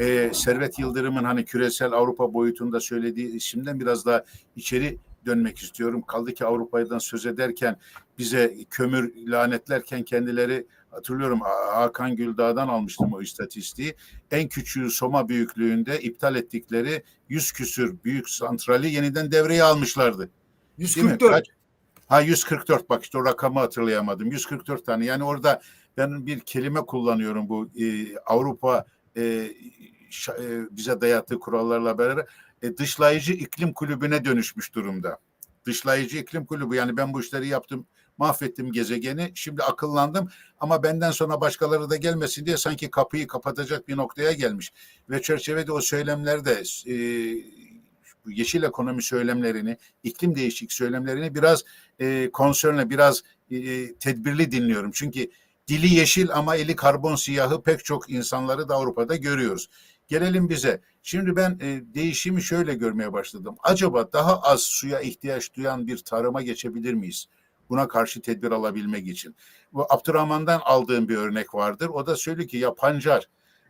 Ee, Servet Yıldırım'ın hani küresel Avrupa boyutunda söylediği isimden biraz daha içeri dönmek istiyorum. Kaldı ki Avrupa'dan söz ederken bize kömür lanetlerken kendileri hatırlıyorum Hakan Güldağ'dan almıştım o istatistiği. En küçüğü Soma büyüklüğünde iptal ettikleri yüz küsür büyük santrali yeniden devreye almışlardı. yüz kırk dört. Ha yüz kırk dört bak işte o rakamı hatırlayamadım. yüz kırk dört tane yani orada ben bir kelime kullanıyorum bu e, Avrupa Ee, bize dayattığı kurallarla beraber e, dışlayıcı iklim kulübüne dönüşmüş durumda. Dışlayıcı iklim kulübü yani ben bu işleri yaptım, mahvettim gezegeni, şimdi akıllandım ama benden sonra başkaları da gelmesin diye sanki kapıyı kapatacak bir noktaya gelmiş. Ve çerçevede o söylemlerde e, yeşil ekonomi söylemlerini, iklim değişikliği söylemlerini biraz e, konsörle, biraz e, tedbirli dinliyorum. Çünkü dili yeşil ama eli karbon siyahı pek çok insanları da Avrupa'da görüyoruz. Gelelim bize. Şimdi ben e, değişimi şöyle görmeye başladım. Acaba daha az suya ihtiyaç duyan bir tarıma geçebilir miyiz? Buna karşı tedbir alabilmek için. Bu Abdurrahman'dan aldığım bir örnek vardır. O da söylüyor ki ya pancar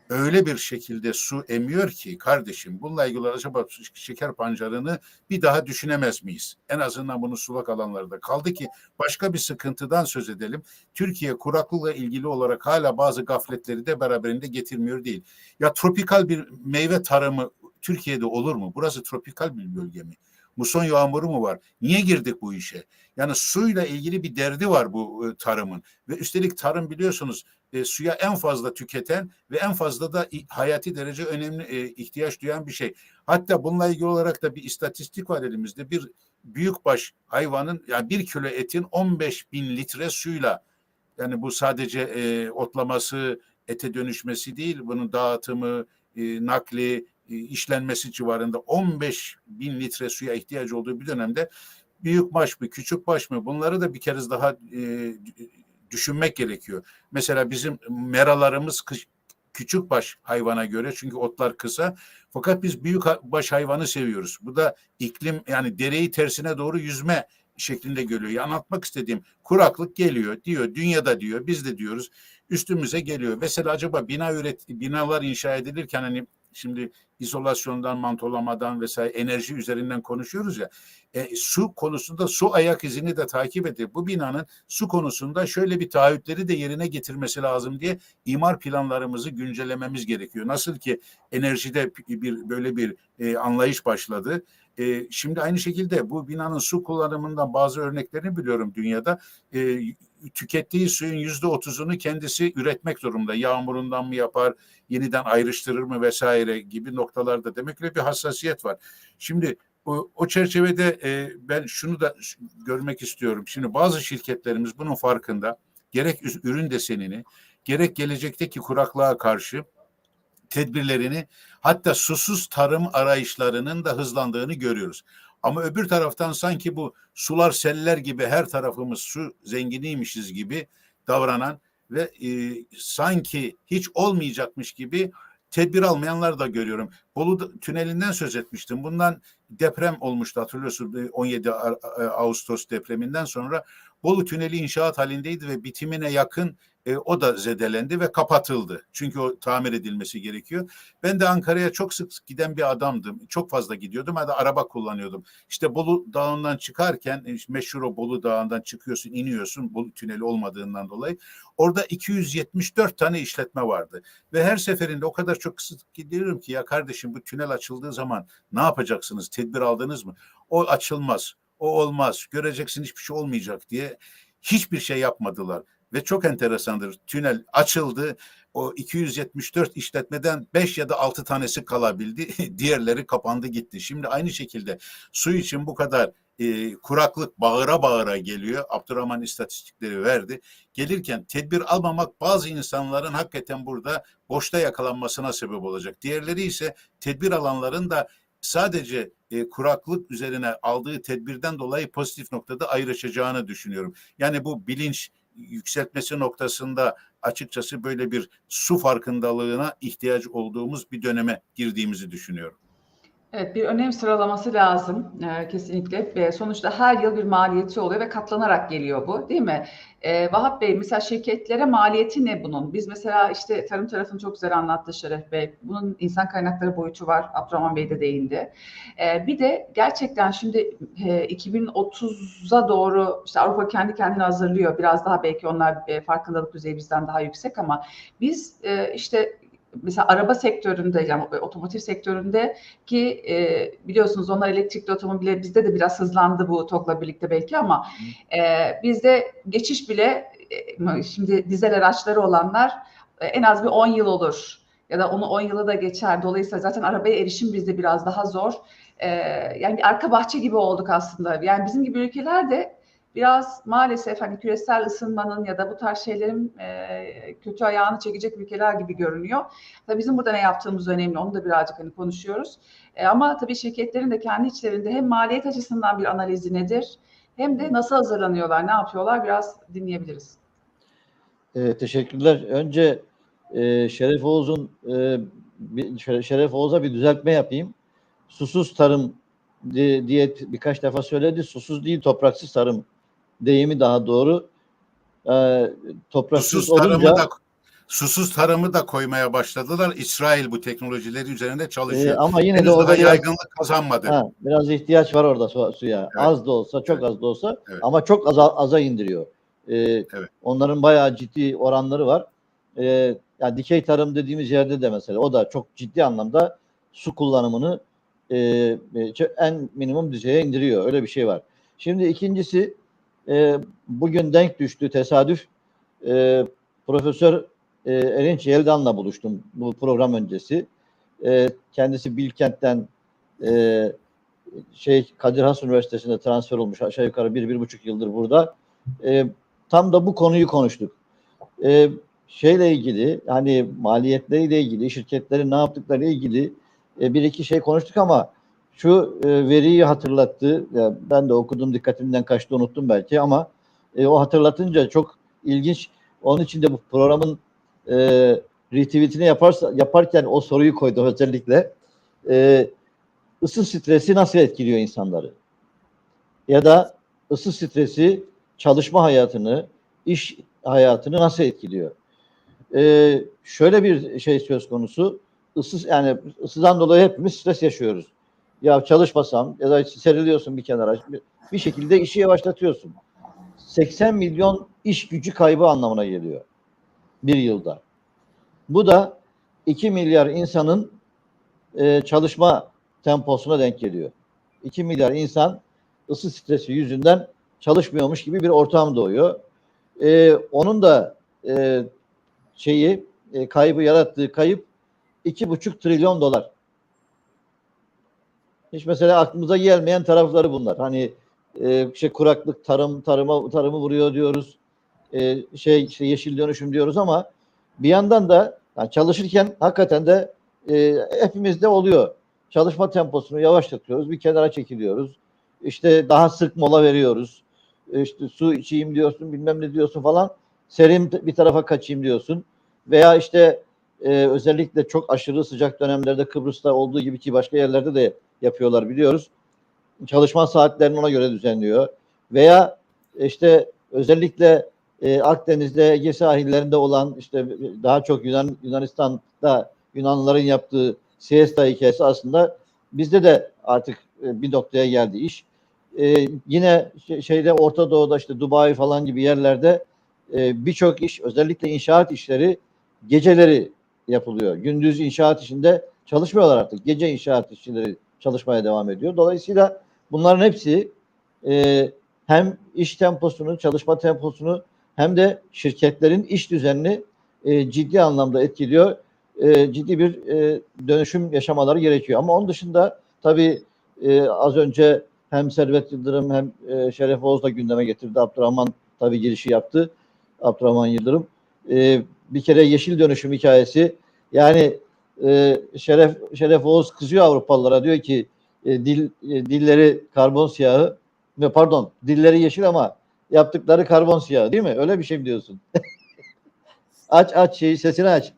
öyle bir şekilde su emiyor ki kardeşim bununla ilgili acaba şeker pancarını bir daha düşünemez miyiz? En azından bunu sulak alanlarda kaldı ki başka bir sıkıntıdan söz edelim. Türkiye kuraklıkla ilgili olarak hala bazı gafletleri de beraberinde getirmiyor değil. Ya tropikal bir meyve tarımı Türkiye'de olur mu? Burası tropikal bir bölge mi? muson yağmuru mu var? Niye girdik bu işe? Yani suyla ilgili bir derdi var bu e, tarımın. Ve üstelik tarım biliyorsunuz e, suya en fazla tüketen ve en fazla da hayati derece önemli e, ihtiyaç duyan bir şey. Hatta bununla ilgili olarak da bir istatistik var elimizde. Bir büyükbaş hayvanın, yani bir kilo etin on beş bin litre suyla, yani bu sadece e, otlaması, ete dönüşmesi değil, bunun dağıtımı, e, nakli, e, işlenmesi civarında on beş bin litre suya ihtiyacı olduğu bir dönemde büyük baş mı, küçük baş mı, bunları da bir kez daha e, düşünmek gerekiyor. Mesela bizim meralarımız kış, küçük baş hayvana göre, çünkü otlar kısa, fakat biz büyük baş hayvanı seviyoruz. Bu da iklim, yani dereyi tersine doğru yüzme şeklinde geliyor. Ya anlatmak istediğim, kuraklık geliyor diyor, dünyada diyor, biz de diyoruz, üstümüze geliyor. Mesela acaba bina üret, binalar inşa edilirken, hani şimdi izolasyondan, mantolamadan vesaire enerji üzerinden konuşuyoruz ya, e, su konusunda su ayak izini de takip edip bu binanın su konusunda şöyle bir taahhütleri de yerine getirmesi lazım diye imar planlarımızı güncellememiz gerekiyor. Nasıl ki enerjide bir böyle bir e, anlayış başladı. E, şimdi aynı şekilde bu binanın su kullanımından bazı örneklerini biliyorum dünyada. E, tükettiği suyun yüzde otuzunu kendisi üretmek zorunda. Yağmurundan mı yapar, yeniden ayrıştırır mı vesaire gibi noktalarda demek ki bir hassasiyet var. Şimdi o, o çerçevede e, ben şunu da görmek istiyorum. Şimdi bazı şirketlerimiz bunun farkında. Gerek ürün desenini, gerek gelecekteki kuraklığa karşı tedbirlerini, hatta susuz tarım arayışlarının da hızlandığını görüyoruz. Ama öbür taraftan sanki bu sular seller gibi her tarafımız su zenginiymişiz gibi davranan ve e, sanki hiç olmayacakmış gibi tedbir almayanlar da görüyorum. Bolu Tüneli'nden söz etmiştim. Bundan deprem olmuştu, hatırlıyorsunuz, on yedi Ağustos depreminden sonra Bolu Tüneli inşaat halindeydi ve bitimine yakın e, o da zedelendi ve kapatıldı. Çünkü o tamir edilmesi gerekiyor. Ben de Ankara'ya çok sık giden bir adamdım. Çok fazla gidiyordum. Hatta araba kullanıyordum. İşte Bolu Dağı'ndan çıkarken, işte meşhur o Bolu Dağı'ndan çıkıyorsun, iniyorsun. Bolu Tüneli olmadığından dolayı. Orada iki yüz yetmiş dört tane işletme vardı. Ve her seferinde o kadar çok sık gidiyorum ki, ya kardeşim bu tünel açıldığı zaman ne yapacaksınız? Tedbir aldınız mı? O açılmaz. O olmaz. Göreceksin hiçbir şey olmayacak diye hiçbir şey yapmadılar. Ve çok enteresandır. Tünel açıldı. O iki yüz yetmiş dört işletmeden beş ya da altı tanesi kalabildi. Diğerleri kapandı gitti. Şimdi aynı şekilde su için bu kadar e, kuraklık bağıra bağıra geliyor. Abdurrahman istatistikleri verdi. Gelirken tedbir almamak bazı insanların hakikaten burada boşta yakalanmasına sebep olacak. Diğerleri ise tedbir alanların da sadece e, kuraklık üzerine aldığı tedbirden dolayı pozitif noktada ayrışacağını düşünüyorum. Yani bu bilinç yükseltmesi noktasında açıkçası böyle bir su farkındalığına ihtiyaç olduğumuz bir döneme girdiğimizi düşünüyorum. Evet, bir önem sıralaması lazım e, kesinlikle. E, sonuçta her yıl bir maliyeti oluyor ve katlanarak geliyor bu, değil mi? E, Vahap Bey, mesela şirketlere maliyeti ne bunun? Biz mesela işte tarım tarafını çok güzel anlattı Şeref Bey. Bunun insan kaynakları boyutu var. Abdurrahman Bey de değindi. E, bir de gerçekten şimdi e, iki bin otuza doğru işte Avrupa kendi kendini hazırlıyor. Biraz daha belki onlar e, farkındalık düzeyi bizden daha yüksek, ama biz e, işte mesela araba sektöründe, yani otomotiv sektöründe ki e, biliyorsunuz onlar elektrikli otomobile, bizde de biraz hızlandı bu TOG'la birlikte belki, ama e, bizde geçiş bile e, şimdi dizel araçları olanlar e, en az bir on yıl olur ya da onu on yıla da geçer. Dolayısıyla zaten arabaya erişim bizde biraz daha zor. E, yani bir arka bahçe gibi olduk aslında. Yani bizim gibi ülkelerde biraz maalesef hani küresel ısınmanın ya da bu tarz şeylerin e, kötü ayağını çekecek ülkeler gibi görünüyor. Tabii bizim burada ne yaptığımız önemli, onu da birazcık hani konuşuyoruz. E, ama tabii şirketlerin de kendi içlerinde hem maliyet açısından bir analizi nedir, hem de nasıl hazırlanıyorlar, ne yapıyorlar, biraz dinleyebiliriz. E, teşekkürler. Önce e, Şeref Oğuz'un e, bir, Şeref Oğuz'a bir düzeltme yapayım. Susuz tarım diye birkaç defa söyledi. Susuz değil, topraksız tarım deyimi daha doğru. Ee, topraksız susuz olunca tarımı da, susuz tarımı da koymaya başladılar. İsrail bu teknolojileri üzerinde çalışıyor. E, ama yine Henüz de orada daha yaygınlık biraz kazanmadı. Ha, biraz ihtiyaç var orada su, suya. Evet. Az da olsa, çok evet. az da olsa evet. ama çok aza, aza indiriyor. Ee, evet. Onların bayağı ciddi oranları var. Ee, yani dikey tarım dediğimiz yerde de mesela o da çok ciddi anlamda su kullanımını e, en minimum düzeye indiriyor. Öyle bir şey var. Şimdi ikincisi e, bugün denk düştü tesadüf. E, Profesör e, Erinç Yeldan'la buluştum bu program öncesi. E, kendisi Bilkent'ten e, şey Kadir Has Üniversitesi'nde transfer olmuş. Aşağı yukarı bir, bir buçuk yıldır burada. E, tam da bu konuyu konuştuk. E, şeyle ilgili, hani maliyetleriyle ilgili, şirketlerin ne yaptıklarıyla ilgili e, bir iki şey konuştuk ama şu e, veriyi hatırlattı. Ya, ben de okudum, dikkatimden kaçtı, unuttum belki ama e, o hatırlatınca çok ilginç. Onun için de bu programın e, retweetini yaparsa, yaparken o soruyu koydu özellikle. E, ısı stresi nasıl etkiliyor insanları? Ya da ısı stresi çalışma hayatını, iş hayatını nasıl etkiliyor? E, şöyle bir şey söz konusu. Isıs, yani ısıdan dolayı hepimiz stres yaşıyoruz. Ya çalışmasam ya da seriliyorsun bir kenara. Bir, bir şekilde işi yavaşlatıyorsun. seksen milyon iş gücü kaybı anlamına geliyor bir yılda. Bu da iki milyar insanın e, çalışma temposuna denk geliyor. iki milyar insan ısı stresi yüzünden çalışmıyormuş gibi bir ortam doğuyor. E, onun da e, şeyi e, kaybı yarattığı kayıp iki buçuk trilyon dolar. Hiç mesela aklımıza gelmeyen tarafları bunlar. Hani Ee, şey kuraklık, tarım, tarıma, tarımı vuruyor diyoruz. Ee, şey işte yeşil dönüşüm diyoruz ama bir yandan da yani çalışırken hakikaten de e, hepimizde oluyor. Çalışma temposunu yavaşlatıyoruz, bir kenara çekiliyoruz. İşte daha sık mola veriyoruz. İşte su içeyim diyorsun, bilmem ne diyorsun falan. Serin bir tarafa kaçayım diyorsun. Veya işte e, özellikle çok aşırı sıcak dönemlerde Kıbrıs'ta olduğu gibi ki başka yerlerde de yapıyorlar biliyoruz. Çalışma saatlerini ona göre düzenliyor. Veya işte özellikle e, Akdeniz'de, Ege sahillerinde olan işte daha çok Yunan, Yunanistan'da Yunanlıların yaptığı siesta hikayesi aslında bizde de artık e, bir noktaya geldi iş. E, yine şeyde Orta Doğu'da işte Dubai falan gibi yerlerde e, birçok iş özellikle inşaat işleri geceleri yapılıyor. Gündüz inşaat işinde çalışmıyorlar artık. Gece inşaat işçileri çalışmaya devam ediyor. Dolayısıyla bunların hepsi e, hem iş temposunu, çalışma temposunu hem de şirketlerin iş düzenini e, ciddi anlamda etkiliyor. E, ciddi bir e, dönüşüm yaşamaları gerekiyor. Ama onun dışında tabii e, az önce hem Servet Yıldırım hem e, Şeref Oğuz da gündeme getirdi. Abdurrahman tabii girişi yaptı. Abdurrahman Yıldırım. E, bir kere yeşil dönüşüm hikayesi. Yani e, Şeref Şeref Oğuz kızıyor Avrupalılara. Diyor ki E, dil, e, dilleri karbon siyahı ne pardon dilleri yeşil ama yaptıkları karbon siyahı değil mi? Öyle bir şey mi diyorsun? aç aç şeyi sesini aç.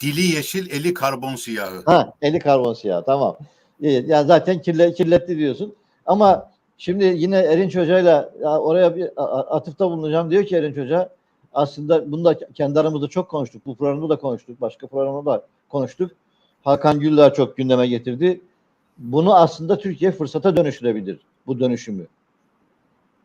Dili yeşil, eli karbon siyahı. Ha, eli karbon siyahı, tamam. E, yani zaten kirle, kirletti diyorsun. Ama şimdi yine Erinç Hoca'yla oraya bir atıfta bulunacağım. Diyor ki Erinç Hoca, aslında bunu da kendi aramızda çok konuştuk. Bu programda da konuştuk. Başka programda da konuştuk. Hakan Güller çok gündeme getirdi. Bunu aslında Türkiye fırsata dönüştürebilir, bu dönüşümü.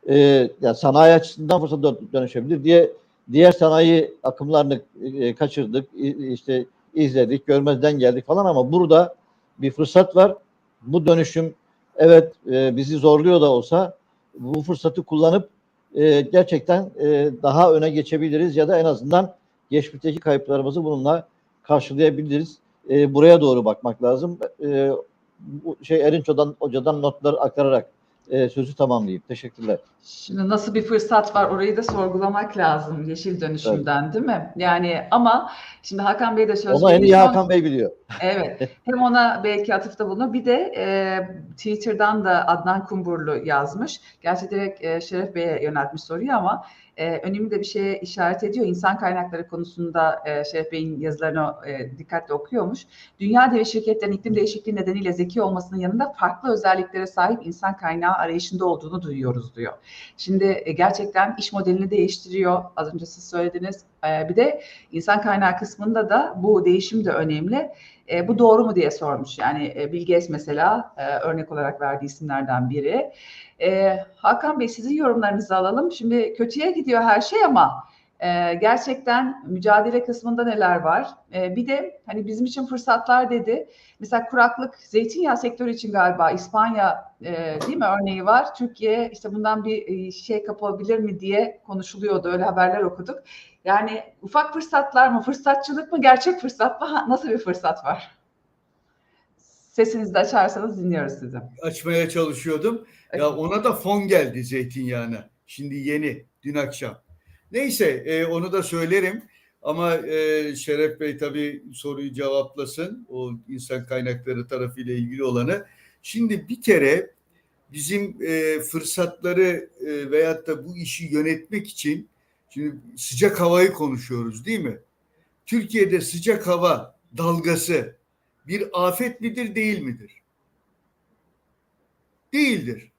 Ee, yani sanayi açısından fırsata dönüşebilir diye diğer sanayi akımlarını e, kaçırdık, işte izledik, görmezden geldik falan ama burada bir fırsat var. Bu dönüşüm evet e, bizi zorluyor da olsa bu fırsatı kullanıp e, gerçekten e, daha öne geçebiliriz ya da en azından geçmişteki kayıplarımızı bununla karşılayabiliriz. E, buraya doğru bakmak lazım. E, şey Erinç Hoca'dan, Hoca'dan notlar aktararak e, sözü tamamlayayım. Teşekkürler. Şimdi nasıl bir fırsat var orayı da sorgulamak lazım yeşil dönüşümden, evet. Değil mi? Yani ama şimdi Hakan Bey de söz ona en iyi Hakan Bey biliyor. Evet. Hem ona belki atıfta bulunur. Bir de e, Twitter'dan da Adnan Kumburlu yazmış. Gerçi direkt e, Şeref Bey'e yöneltmiş soruyu ama e, önemli de bir şeye işaret ediyor. İnsan kaynakları konusunda e, Şeref Bey'in yazılarını e, dikkatle okuyormuş. Dünya dev şirketlerin iklim değişikliği nedeniyle zeki olmasının yanında farklı özelliklere sahip insan kaynağı arayışında olduğunu duyuyoruz diyor. Şimdi e, gerçekten iş modelini değiştiriyor. Az önce siz söylediniz. E, bir de insan kaynağı kısmında da bu değişim de önemli. E, bu doğru mu diye sormuş. Yani e, Bill Gates mesela e, örnek olarak verdiği isimlerden biri. E, Hakan Bey sizin yorumlarınızı alalım. Şimdi kötüye gidiyor her şey ama Ee, gerçekten mücadele kısmında neler var? Ee, bir de hani bizim için fırsatlar dedi. Mesela kuraklık, zeytinyağı sektörü için galiba İspanya e, değil mi örneği var. Türkiye işte bundan bir şey kapabilir mi diye konuşuluyordu. Öyle haberler okuduk. Yani ufak fırsatlar mı, fırsatçılık mı, gerçek fırsat mı? Nasıl bir fırsat var? Sesinizi de açarsanız dinliyoruz sizi. Açmaya çalışıyordum. Ya ona da fon geldi zeytinyağına. Şimdi yeni, dün akşam. Neyse e, onu da söylerim ama e, Şeref Bey tabii soruyu cevaplasın, o insan kaynakları tarafıyla ilgili olanı. Şimdi bir kere bizim e, fırsatları e, veyahut da bu işi yönetmek için şimdi sıcak havayı konuşuyoruz değil mi? Türkiye'de sıcak hava dalgası bir afet midir değil midir? Değildir.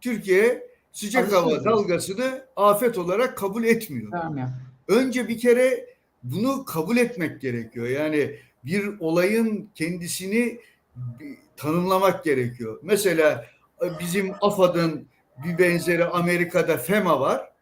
Türkiye sıcak hava dalgasını afet olarak kabul etmiyor. Tamam. Önce bir kere bunu kabul etmek gerekiyor. Yani bir olayın kendisini tanımlamak gerekiyor. Mesela bizim A F A D'ın bir benzeri Amerika'da FEMA var.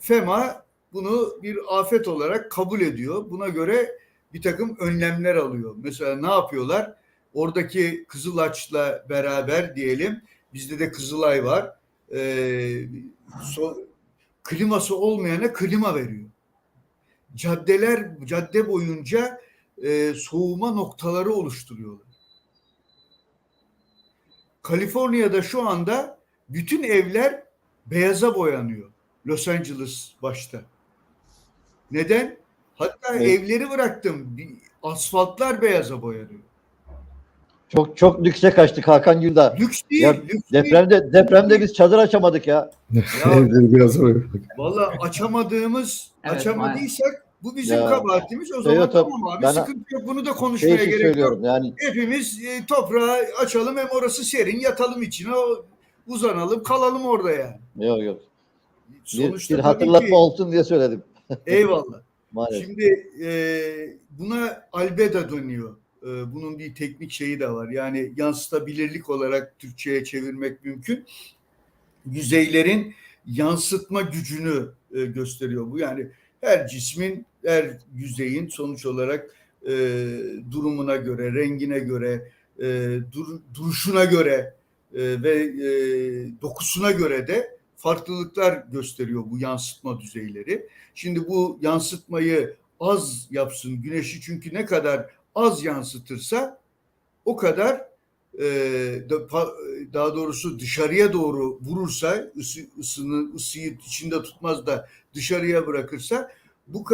FEMA bunu bir afet olarak kabul ediyor. Buna göre bir takım önlemler alıyor. Mesela ne yapıyorlar? Oradaki Kızılaç'la beraber diyelim, bizde de Kızılay var. Ee, so, kliması olmayana klima veriyor. Caddeler, cadde boyunca e, soğuma noktaları oluşturuyorlar. Kaliforniya'da şu anda bütün evler beyaza boyanıyor. Los Angeles başta. Neden? Hatta evet. Evleri bıraktım. Asfaltlar beyaza boyanıyor. Çok çok lükse kaçtık Hakan Güldar. Lüks değil. Ya, lüks depremde değil. Depremde biz çadır açamadık ya. Biraz vallahi açamadığımız, evet, açamadıysak yani. Bu bizim ya. Kabahatimiz. O zaman evet, tamam abi ben, sıkıntı yok. Bunu da konuşmaya şey gerek yok. Yani. Hepimiz e, toprağı açalım, hem orası serin, yatalım içine, uzanalım, kalalım orada yani. Yok yok. Sonuçta bir, bir hatırlatma ki, olsun diye söyledim. Eyvallah. Şimdi e, buna albedo dönüyor. Bunun bir teknik şeyi de var. Yani yansıtabilirlik olarak Türkçe'ye çevirmek mümkün. Yüzeylerin yansıtma gücünü gösteriyor bu. Yani her cismin, her yüzeyin sonuç olarak e, durumuna göre, rengine göre, e, dur, duruşuna göre e, ve e, dokusuna göre de farklılıklar gösteriyor bu yansıtma düzeyleri. Şimdi bu yansıtmayı az yapsın güneşi, çünkü ne kadar az yansıtırsa o kadar e, daha doğrusu dışarıya doğru vurursa, ısı, ısını, ısıyı içinde tutmaz da dışarıya bırakırsa bu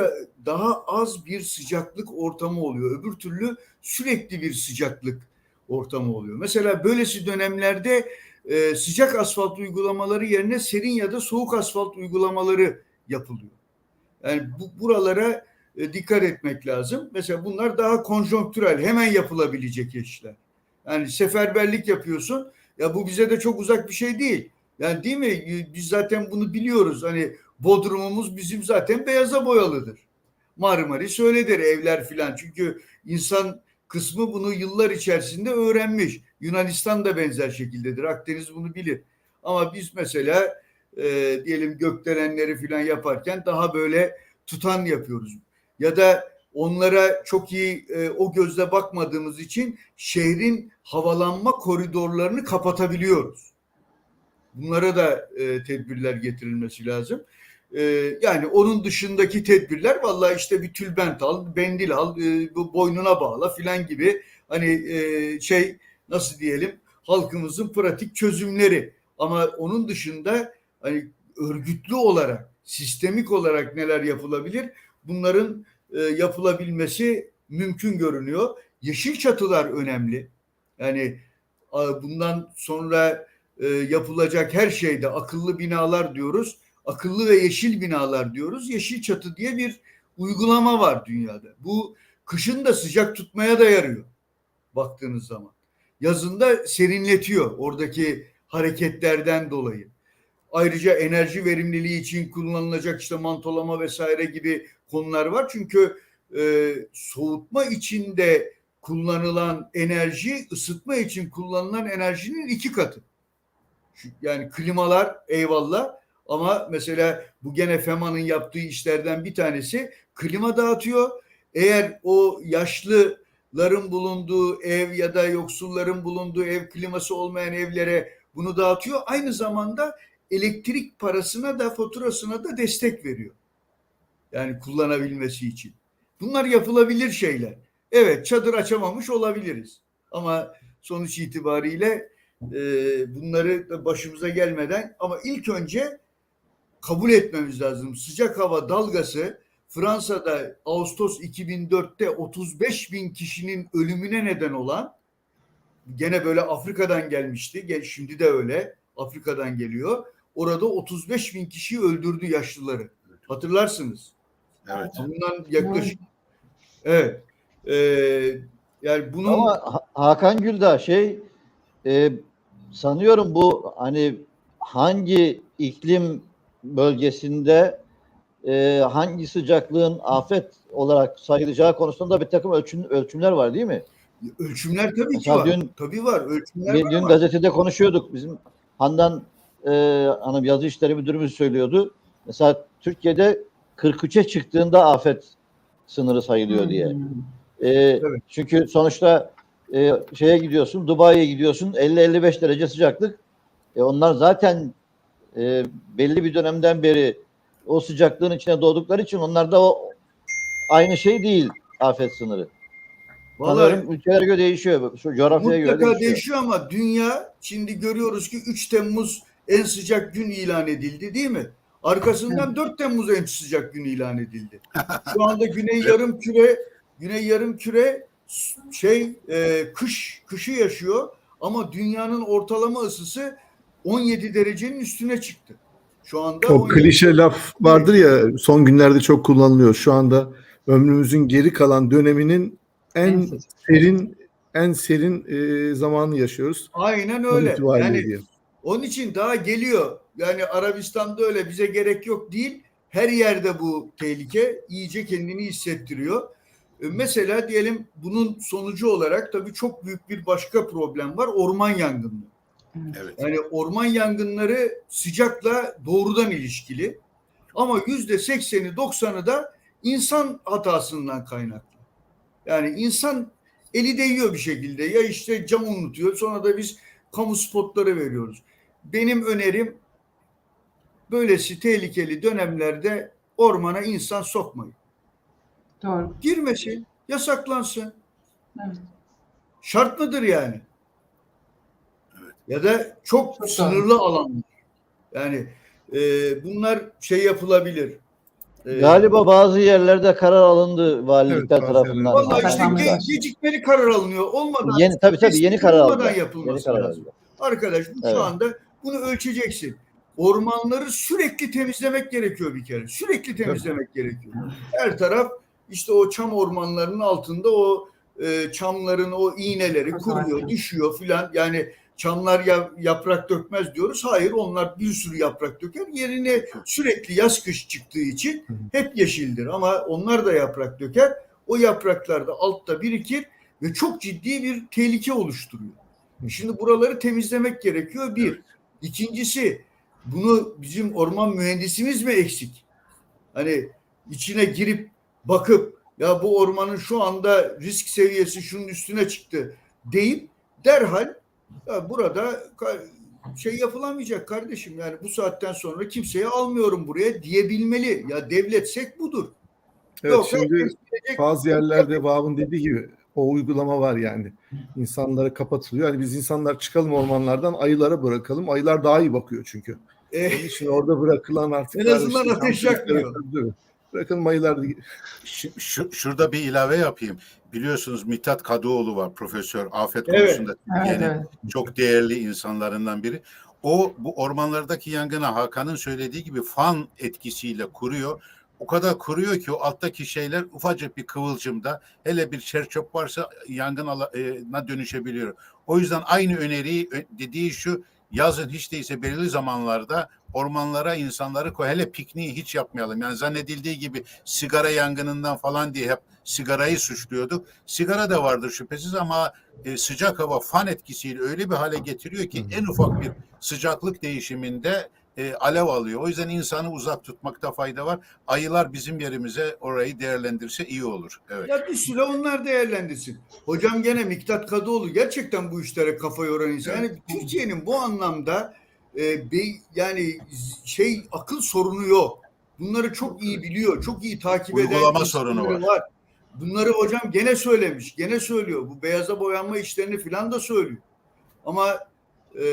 daha az bir sıcaklık ortamı oluyor. Öbür türlü sürekli bir sıcaklık ortamı oluyor. Mesela böylesi dönemlerde e, sıcak asfalt uygulamaları yerine serin ya da soğuk asfalt uygulamaları yapılıyor. Yani bu, buralara dikkat etmek lazım. Mesela bunlar daha konjonktürel, hemen yapılabilecek işler. Yani seferberlik yapıyorsun. Ya bu bize de çok uzak bir şey değil. Yani değil mi? Biz zaten bunu biliyoruz. Hani Bodrum'umuz bizim zaten beyaza boyalıdır. Marmaris öyledir, evler filan. Çünkü insan kısmı bunu yıllar içerisinde öğrenmiş. Yunanistan da benzer şekildedir. Akdeniz bunu bilir. Ama biz mesela e, diyelim gökdelenleri filan yaparken daha böyle tutan yapıyoruz. Ya da onlara çok iyi e, o gözle bakmadığımız için şehrin havalanma koridorlarını kapatabiliyoruz. Bunlara da e, tedbirler getirilmesi lazım. E, yani onun dışındaki tedbirler vallahi işte bir tülbent al, bendil al, e, boynuna bağla filan gibi hani e, şey nasıl diyelim halkımızın pratik çözümleri. Ama onun dışında hani örgütlü olarak, sistemik olarak neler yapılabilir? Bunların e, yapılabilmesi mümkün görünüyor. Yeşil çatılar önemli. Yani a, bundan sonra e, yapılacak her şeyde akıllı binalar diyoruz. Akıllı ve yeşil binalar diyoruz. Yeşil çatı diye bir uygulama var dünyada. Bu kışın da sıcak tutmaya da yarıyor baktığınız zaman. Yazında serinletiyor oradaki hareketlerden dolayı. Ayrıca enerji verimliliği için kullanılacak işte mantolama vesaire gibi konular var. Çünkü e, soğutma için de kullanılan enerji, ısıtma için kullanılan enerjinin iki katı. Yani klimalar eyvallah Ama mesela bu gene FEMA'nın yaptığı işlerden bir tanesi klima dağıtıyor. Eğer o yaşlıların bulunduğu ev ya da yoksulların bulunduğu ev kliması olmayan evlere bunu dağıtıyor. Aynı zamanda elektrik parasına da faturasına da destek veriyor. Yani kullanabilmesi için. Bunlar yapılabilir şeyler. Evet, çadır açamamış olabiliriz. Ama sonuç itibariyle e, bunları da başımıza gelmeden ama ilk önce kabul etmemiz lazım. Sıcak hava dalgası Fransa'da Ağustos iki bin dörtte otuz beş bin kişinin ölümüne neden olan, gene böyle Afrika'dan gelmişti. Şimdi de öyle. Afrika'dan geliyor. Orada otuz beş bin kişiyi öldürdü, yaşlıları. Hatırlarsınız. Evet. Bundan yaklaşık. Evet. Ee, yani bunun... Ama Hakan Gülda şey e, sanıyorum bu hani hangi iklim bölgesinde e, hangi sıcaklığın afet olarak sayılacağı konusunda bir takım ölçüm, ölçümler var değil mi? Ölçümler tabii ki var. Dün, tabii var. Ölçümler dün var. Dün gazetede konuşuyorduk. Bizim Handan e, Hanım yazı işleri müdürümüz söylüyordu. Mesela Türkiye'de kırk üçe çıktığında afet sınırı sayılıyor diye. E, evet. Çünkü sonuçta e, şeye gidiyorsun, Dubai'ye gidiyorsun, elli elli beş derece sıcaklık. E, onlar zaten e, belli bir dönemden beri o sıcaklığın içine doğdukları için onlarda o aynı şey değil afet sınırı. Sanırım ülkelere göre değişiyor. Şu coğrafyaya göre değişiyor. değişiyor ama dünya şimdi görüyoruz ki üç Temmuz en sıcak gün ilan edildi değil mi? Arkasından dört Temmuz en sıcak gün ilan edildi. Şu anda Güney Yarımküre Güney Yarımküre şey e, kış kışı yaşıyor ama dünyanın ortalama ısısı on yedi derecenin üstüne çıktı. Şu anda o klişe laf vardır ya, son günlerde çok kullanılıyor. Şu anda ömrümüzün geri kalan döneminin en serin en serin e, zamanı yaşıyoruz. Aynen öyle. Yani diye. Onun için daha geliyor. Yani Arabistan'da öyle, bize gerek yok değil. Her yerde bu tehlike iyice kendini hissettiriyor. E, mesela diyelim bunun sonucu olarak tabii çok büyük bir başka problem var. Orman yangınları. Evet. Yani orman yangınları sıcakla doğrudan ilişkili. Ama yüzde sekseni doksanı da insan hatasından kaynaklı. Yani insan eli değiyor bir şekilde. Ya işte cam unutuyor. Sonra da biz kamu spotları veriyoruz. Benim önerim böylesi tehlikeli dönemlerde ormana insan sokmayın. Doğru. Girmesin. Yasaklansın. Evet. Şart mıdır yani? Evet. Ya da çok, çok sınırlı doğru. alanlar. Yani e, bunlar şey yapılabilir. Galiba bazı yerlerde karar alındı valilikler evet, tarafından. Valla işte gecikmeli karar alınıyor. Olmadan yeni, tabii, tabii, yeni karar alınıyor. Yapılması yeni karar lazım. Arkadaş evet. Şu anda bunu ölçeceksin. Ormanları sürekli temizlemek gerekiyor bir kere. Sürekli temizlemek evet. gerekiyor. Her taraf işte o çam ormanlarının altında o e, çamların o iğneleri kuruyor, düşüyor filan. Yani çamlar ya, yaprak dökmez diyoruz. Hayır, onlar bir sürü yaprak döker. Yerine sürekli yaz kış çıktığı için hep yeşildir. Ama onlar da yaprak döker. O yapraklar da altta birikir ve çok ciddi bir tehlike oluşturuyor. Şimdi buraları temizlemek gerekiyor bir. İkincisi, bunu bizim orman mühendisimiz mi eksik? Hani içine girip bakıp ya bu ormanın şu anda risk seviyesi şunun üstüne çıktı deyip derhal ya burada şey yapılamayacak kardeşim, yani bu saatten sonra kimseyi almıyorum buraya diyebilmeli. Ya devletsek budur. Evet, yok, şimdi bazı yerlerde Vahap'ın dediği gibi o uygulama var yani. İnsanlara kapatılıyor. Hani biz insanlar çıkalım ormanlardan, ayılara bırakalım. Ayılar daha iyi bakıyor çünkü. E, Onun için orada bırakılan artık. En azından işte, ateş yakmıyor. Bırakın ayılar. Ş- şurada bir ilave yapayım. Biliyorsunuz Mithat Kadıoğlu var, profesör, afet evet. konusunda Türkiye'nin evet. çok değerli insanlarından biri. O bu ormanlardaki yangına Hakan'ın söylediği gibi fan etkisiyle kuruyor. O kadar kuruyor ki o alttaki şeyler ufacık bir kıvılcımda, hele bir çerçöp varsa yangına dönüşebiliyor. O yüzden aynı öneriyi dediği şu, yazın hiç değilse belirli zamanlarda ormanlara insanları koy. Hele pikniği hiç yapmayalım. Yani zannedildiği gibi sigara yangınından falan diye hep sigarayı suçluyorduk. Sigara da vardır şüphesiz ama e, sıcak hava fan etkisiyle öyle bir hale getiriyor ki en ufak bir sıcaklık değişiminde e, alev alıyor. O yüzden insanı uzak tutmakta fayda var. Ayılar bizim yerimize orayı değerlendirse iyi olur. Evet. Ya bir süre onlar değerlendirsin. Hocam gene Mithat Kadıoğlu gerçekten bu işlere kafa yoran insan. Evet. Yani Türkiye'nin bu anlamda e, bir, yani şey akıl sorunu yok. Bunları çok iyi biliyor, çok iyi takip eden. Uygulama sorunu var. var. Bunları hocam gene söylemiş, gene söylüyor. Bu beyaza boyanma işlerini filan da söylüyor. Ama e,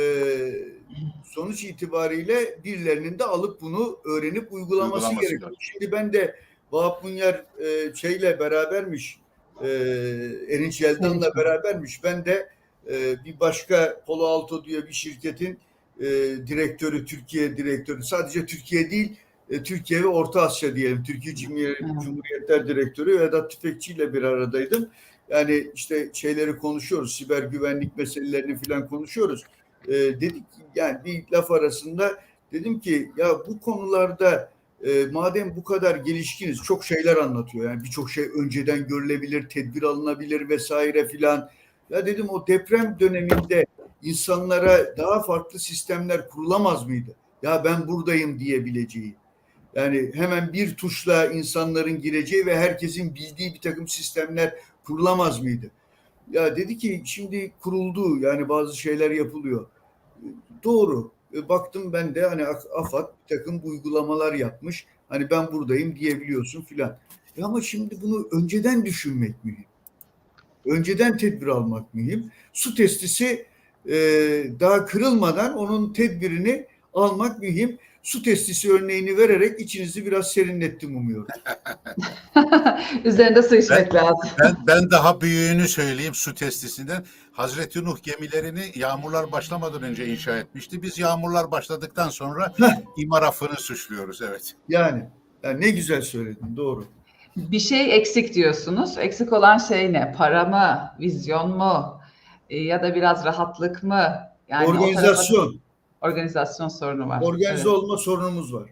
sonuç itibariyle birilerinin de alıp bunu öğrenip uygulaması, uygulaması gerekiyor. Lazım. Şimdi ben de Vahap Bunyar e, şeyle berabermiş, e, Erinç Yeldan'la berabermiş. Ben de e, bir başka Polo Alto diye bir şirketin e, direktörü, Türkiye direktörü, sadece Türkiye değil, Türkiye ve Orta Asya diyelim. Türkiye Cumhuriyetler Direktörü Vedat Tüfekçi ile bir aradaydım. Yani işte şeyleri konuşuyoruz. Siber güvenlik meselelerini filan konuşuyoruz. Ee, dedik yani bir laf arasında dedim ki ya bu konularda e, madem bu kadar gelişkiniz çok şeyler anlatıyor. Yani birçok şey önceden görülebilir, tedbir alınabilir vesaire filan. Ya dedim o deprem döneminde insanlara daha farklı sistemler kurulamaz mıydı? Ya ben buradayım diyebileceği. Yani hemen bir tuşla insanların gireceği ve herkesin bildiği bir takım sistemler kurulamaz mıydı? Ya dedi ki şimdi kuruldu, yani bazı şeyler yapılıyor. Doğru. Baktım ben de hani AFAD bir takım uygulamalar yapmış. Hani ben buradayım diyebiliyorsun filan. E ama şimdi bunu önceden düşünmek mühim. Önceden tedbir almak mühim. Su testisi e, daha kırılmadan onun tedbirini almak mühim. Su testisi örneğini vererek içinizi biraz serinlettim umuyorum. Üzerinde su içmek ben, lazım. Ben, ben daha büyüğünü söyleyeyim su testisinden. Hazreti Nuh gemilerini yağmurlar başlamadan önce inşa etmişti. Biz yağmurlar başladıktan sonra imar affını suçluyoruz. Evet. Yani, yani ne güzel söyledin. Doğru. Bir şey eksik diyorsunuz. Eksik olan şey ne? Para mı? Vizyon mu? Ya da biraz rahatlık mı? Yani organizasyon. Organizasyon sorunu var. Organize evet. olma sorunumuz var.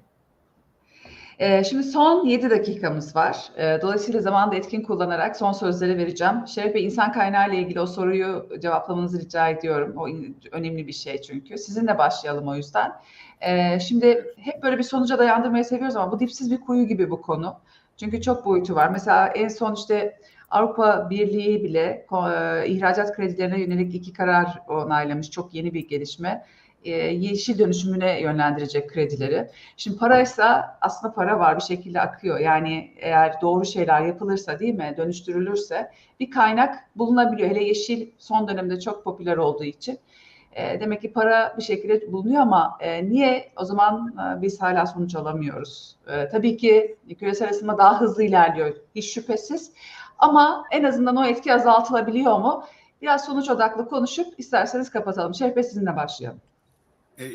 Ee, şimdi son yedi dakikamız var. Ee, dolayısıyla zamanı da etkin kullanarak son sözleri vereceğim. Şeref Bey, insan kaynağı ile ilgili o soruyu cevaplamanızı rica ediyorum. O in- önemli bir şey çünkü. Sizinle başlayalım o yüzden. Ee, şimdi hep böyle bir sonuca dayandırmayı seviyoruz ama bu dipsiz bir kuyu gibi bu konu. Çünkü çok boyutu var. Mesela en son işte Avrupa Birliği bile e, ihracat kredilerine yönelik iki karar onaylamış. Çok yeni bir gelişme. E, yeşil dönüşümüne yönlendirecek kredileri. Şimdi paraysa aslında para var bir şekilde akıyor. Yani eğer doğru şeyler yapılırsa değil mi? Dönüştürülürse bir kaynak bulunabiliyor. Hele yeşil son dönemde çok popüler olduğu için. E, demek ki para bir şekilde bulunuyor ama e, niye o zaman e, biz hala sonuç alamıyoruz? E, tabii ki küresel ısınma daha hızlı ilerliyor. Hiç şüphesiz. Ama en azından o etki azaltılabiliyor mu? Biraz sonuç odaklı konuşup isterseniz kapatalım. Şeref Bey, sizinle başlayalım.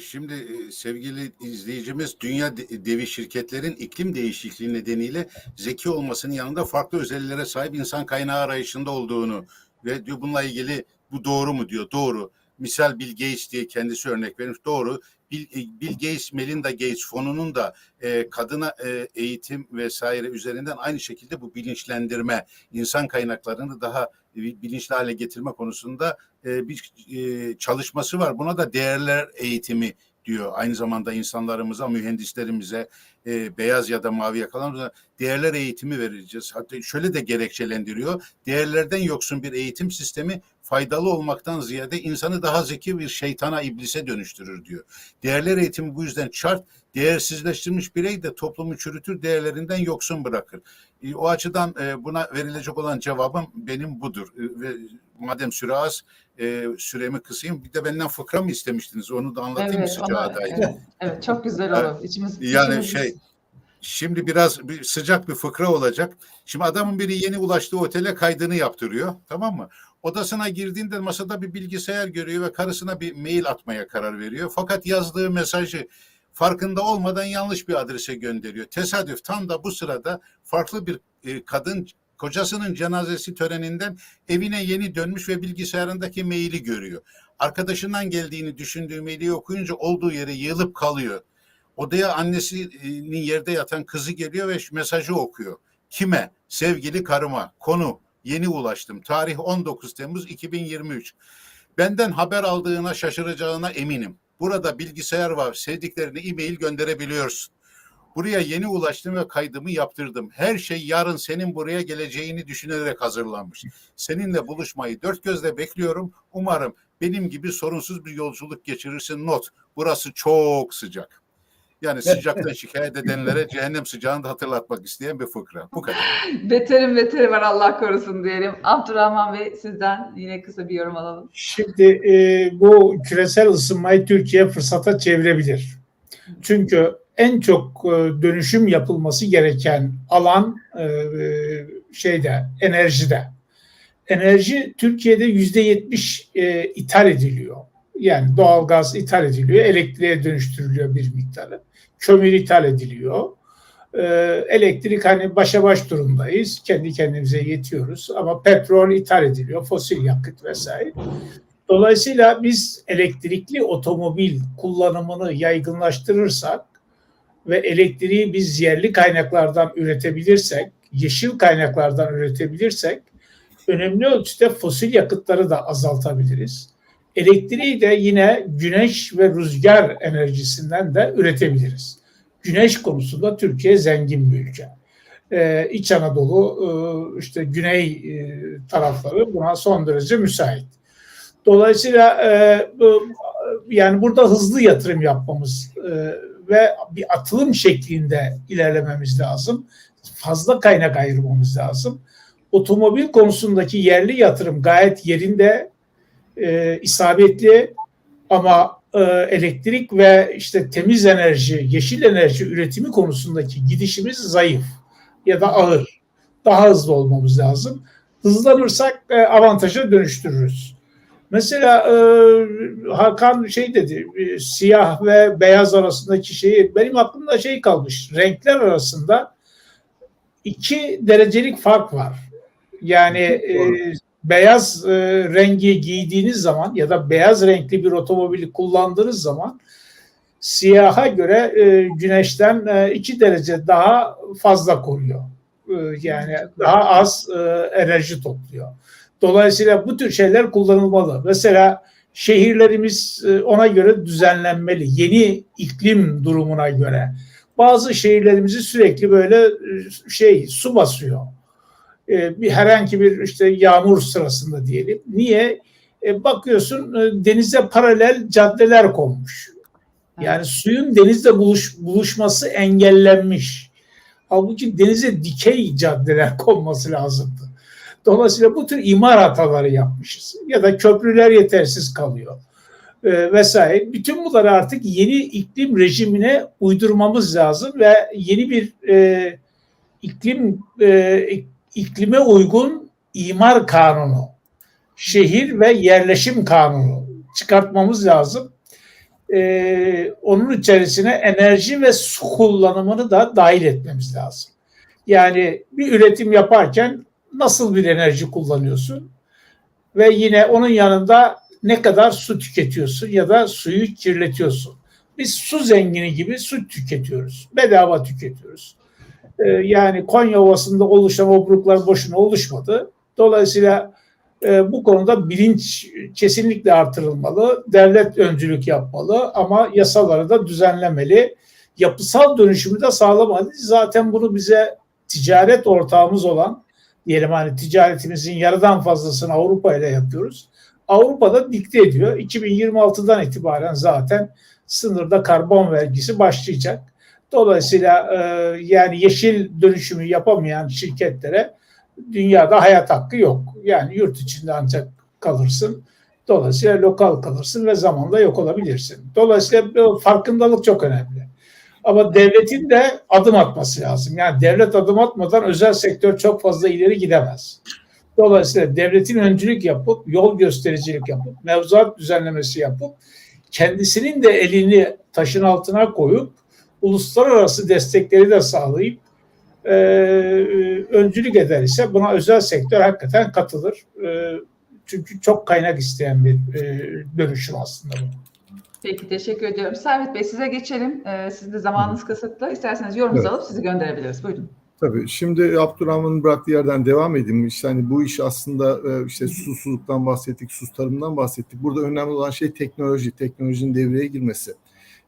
Şimdi sevgili izleyicimiz, dünya devi şirketlerin iklim değişikliği nedeniyle zeki olmasının yanında farklı özelliklere sahip insan kaynağı arayışında olduğunu ve diyor bununla ilgili bu doğru mu diyor. Doğru. Misal Bill Gates diye kendisi örnek vermiş. Doğru. Bill Gates, Melinda Gates fonunun da e, kadına e, eğitim vesaire üzerinden aynı şekilde bu bilinçlendirme, insan kaynaklarını daha bilinçli hale getirme konusunda e, bir e, çalışması var. Buna da değerler eğitimi diyor. Aynı zamanda insanlarımıza, mühendislerimize, e, beyaz ya da mavi yakalarımıza değerler eğitimi vereceğiz. Hatta şöyle de gerekçelendiriyor. Değerlerden yoksun bir eğitim sistemi faydalı olmaktan ziyade insanı daha zeki bir şeytana, iblise dönüştürür diyor. Değerler eğitimi bu yüzden şart. Değersizleştirilmiş birey de toplumu çürütür, değerlerinden yoksun bırakır. E, o açıdan e, buna verilecek olan cevabım benim budur. E, ve madem süre az, e, süremi kısayım. Bir de benden fıkra mı istemiştiniz? Onu da anlatayım mı sıcağı adaydı? Evet, evet, çok güzel olur. İçimiz, yani içimiz... şey... Şimdi biraz bir sıcak bir fıkra olacak. Şimdi adamın biri yeni ulaştığı otele kaydını yaptırıyor. Tamam mı? Odasına girdiğinde masada bir bilgisayar görüyor ve karısına bir mail atmaya karar veriyor. Fakat yazdığı mesajı farkında olmadan yanlış bir adrese gönderiyor. Tesadüf tam da bu sırada farklı bir kadın kocasının cenazesi töreninden evine yeni dönmüş ve bilgisayarındaki maili görüyor. Arkadaşından geldiğini düşündüğü maili okuyunca olduğu yere yığılıp kalıyor. Odaya annesinin yerde yatan kızı geliyor ve mesajı okuyor. Kime? Sevgili karıma. Konu: yeni ulaştım. Tarih on dokuz Temmuz iki bin yirmi üç. Benden haber aldığına şaşıracağına eminim. Burada bilgisayar var. Sevdiklerine e-mail gönderebiliyorsun. Buraya yeni ulaştım ve kaydımı yaptırdım. Her şey yarın senin buraya geleceğini düşünerek hazırlanmış. Seninle buluşmayı dört gözle bekliyorum. Umarım benim gibi sorunsuz bir yolculuk geçirirsin. Not. Burası çok sıcak. Yani sıcaktan şikayet edenlere cehennem sıcağını da hatırlatmak isteyen bir fıkra. Bu kadar. Beterim beteri var, Allah korusun diyelim. Abdurrahman Bey, sizden yine kısa bir yorum alalım. Şimdi e, bu küresel ısınmayı Türkiye fırsata çevirebilir. Çünkü en çok e, dönüşüm yapılması gereken alan e, şeyde, enerjide. Enerji Türkiye'de yüzde yetmiş e, ithal ediliyor. Yani doğalgaz ithal ediliyor, elektriğe dönüştürülüyor bir miktarı. Kömür ithal ediliyor. Ee, elektrik hani başa baş durumdayız. Kendi kendimize yetiyoruz. Ama petrol ithal ediliyor, fosil yakıt vesaire. Dolayısıyla biz elektrikli otomobil kullanımını yaygınlaştırırsak ve elektriği biz yerli kaynaklardan üretebilirsek, yeşil kaynaklardan üretebilirsek önemli ölçüde fosil yakıtları da azaltabiliriz. Elektriği de yine güneş ve rüzgar enerjisinden de üretebiliriz. Güneş konusunda Türkiye zengin bir ülke. Ee, İç Anadolu, işte güney tarafları buna son derece müsait. Dolayısıyla e, yani burada hızlı yatırım yapmamız e, ve bir atılım şeklinde ilerlememiz lazım. Fazla kaynak ayırmamız lazım. Otomobil konusundaki yerli yatırım gayet yerinde, E, isabetli, ama e, elektrik ve işte temiz enerji, yeşil enerji üretimi konusundaki gidişimiz zayıf ya da ağır. Daha hızlı olmamız lazım. Hızlanırsak e, avantaja dönüştürürüz. Mesela e, Hakan şey dedi, e, siyah ve beyaz arasındaki şeyi, benim aklımda şey kalmış, renkler arasında iki derecelik fark var. Yani e, beyaz e, rengi giydiğiniz zaman ya da beyaz renkli bir otomobili kullandığınız zaman siyaha göre e, güneşten e, iki derece daha fazla koruyor. E, yani daha az e, enerji topluyor. Dolayısıyla bu tür şeyler kullanılmalı. Mesela şehirlerimiz e, ona göre düzenlenmeli. Yeni iklim durumuna göre. Bazı şehirlerimizi sürekli böyle e, şey su basıyor. Bir herhangi bir işte yağmur sırasında diyelim. Niye? E bakıyorsun denize paralel caddeler konmuş. Yani suyun denizle buluş, buluşması engellenmiş. Halbuki denize dikey caddeler konması lazımdı. Dolayısıyla bu tür imar hataları yapmışız. Ya da köprüler yetersiz kalıyor. E, vesaire. Bütün bunları artık yeni iklim rejimine uydurmamız lazım ve yeni bir e, iklim e, İklime uygun imar kanunu, şehir ve yerleşim kanunu çıkartmamız lazım. Ee, onun içerisine enerji ve su kullanımını da dahil etmemiz lazım. Yani bir üretim yaparken nasıl bir enerji kullanıyorsun ve yine onun yanında ne kadar su tüketiyorsun ya da suyu kirletiyorsun. Biz su zengini gibi su tüketiyoruz, bedava tüketiyoruz. Yani Konya Ovası'nda oluşan obruklar boşuna oluşmadı. Dolayısıyla bu konuda bilinç kesinlikle artırılmalı. Devlet öncülük yapmalı ama yasaları da düzenlemeli. Yapısal dönüşümü de sağlamalı. Zaten bunu bize ticaret ortağımız olan, diyelim hani ticaretimizin yarıdan fazlasını Avrupa ile yapıyoruz. Avrupa'da dikte ediyor. iki bin yirmi altıdan itibaren zaten sınırda karbon vergisi başlayacak. Dolayısıyla e, yani yeşil dönüşümü yapamayan şirketlere dünyada hayat hakkı yok. Yani yurt içinde ancak kalırsın. Dolayısıyla lokal kalırsın ve zamanla yok olabilirsin. Dolayısıyla farkındalık çok önemli. Ama devletin de adım atması lazım. Yani devlet adım atmadan özel sektör çok fazla ileri gidemez. Dolayısıyla devletin öncülük yapıp, yol göstericilik yapıp, mevzuat düzenlemesi yapıp, kendisinin de elini taşın altına koyup, uluslararası destekleri de sağlayıp e, öncülük eder ise buna özel sektör hakikaten katılır. E, çünkü çok kaynak isteyen bir e, dönüşüm aslında bu. Peki, teşekkür ediyorum. Servet Bey, size geçelim. E, sizin de zamanınız kısıtlı. İsterseniz yorumunuzu evet. alıp sizi gönderebiliriz. Buyurun. Tabii. Şimdi Abdurrahman'ın bıraktığı yerden devam edeyim. İşte hani bu iş aslında işte susuzluktan bahsettik, sus tarımından bahsettik. Burada önemli olan şey teknoloji, teknolojinin devreye girmesi.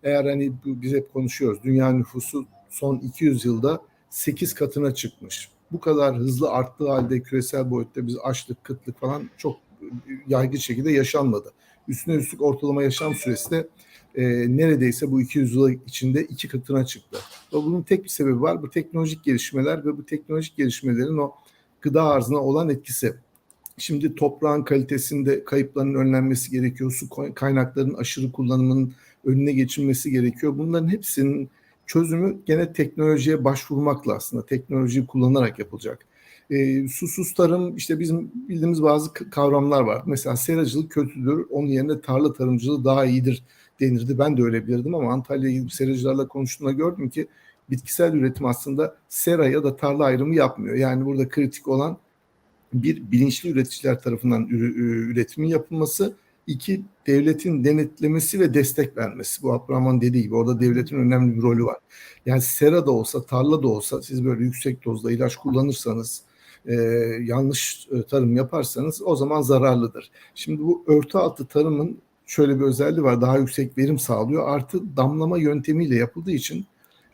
Eğer hani biz hep konuşuyoruz, dünya nüfusu son iki yüz yılda sekiz katına çıkmış. Bu kadar hızlı arttığı halde küresel boyutta biz açlık, kıtlık falan çok yaygın şekilde yaşanmadı. Üstüne üstlük ortalama yaşam süresi de e, neredeyse bu iki yüz yıl içinde iki katına çıktı. Ve bunun tek bir sebebi var. Bu teknolojik gelişmeler ve bu teknolojik gelişmelerin o gıda arzına olan etkisi. Şimdi toprağın kalitesinde kayıpların önlenmesi gerekiyor. Su kaynaklarının aşırı kullanımının önüne geçilmesi gerekiyor. Bunların hepsinin çözümü gene teknolojiye başvurmakla aslında teknolojiyi kullanarak yapılacak. E, susuz tarım işte bizim bildiğimiz bazı kavramlar var. Mesela seracılık kötüdür, onun yerine tarla tarımcılığı daha iyidir denirdi. Ben de öyle bilirdim ama Antalya'ya gidip seracılarla konuştuğumda gördüm ki bitkisel üretim aslında sera ya da tarla ayrımı yapmıyor. Yani burada kritik olan bir bilinçli üreticiler tarafından üretimin yapılması, iki devletin denetlemesi ve destek vermesi. Bu Abdurrahman dediği gibi orada devletin önemli bir rolü var. Yani sera da olsa tarla da olsa siz böyle yüksek dozda ilaç kullanırsanız Ee, yanlış tarım yaparsanız o zaman zararlıdır. Şimdi bu örtü altı tarımın şöyle bir özelliği var. Daha yüksek verim sağlıyor. Artı damlama yöntemiyle yapıldığı için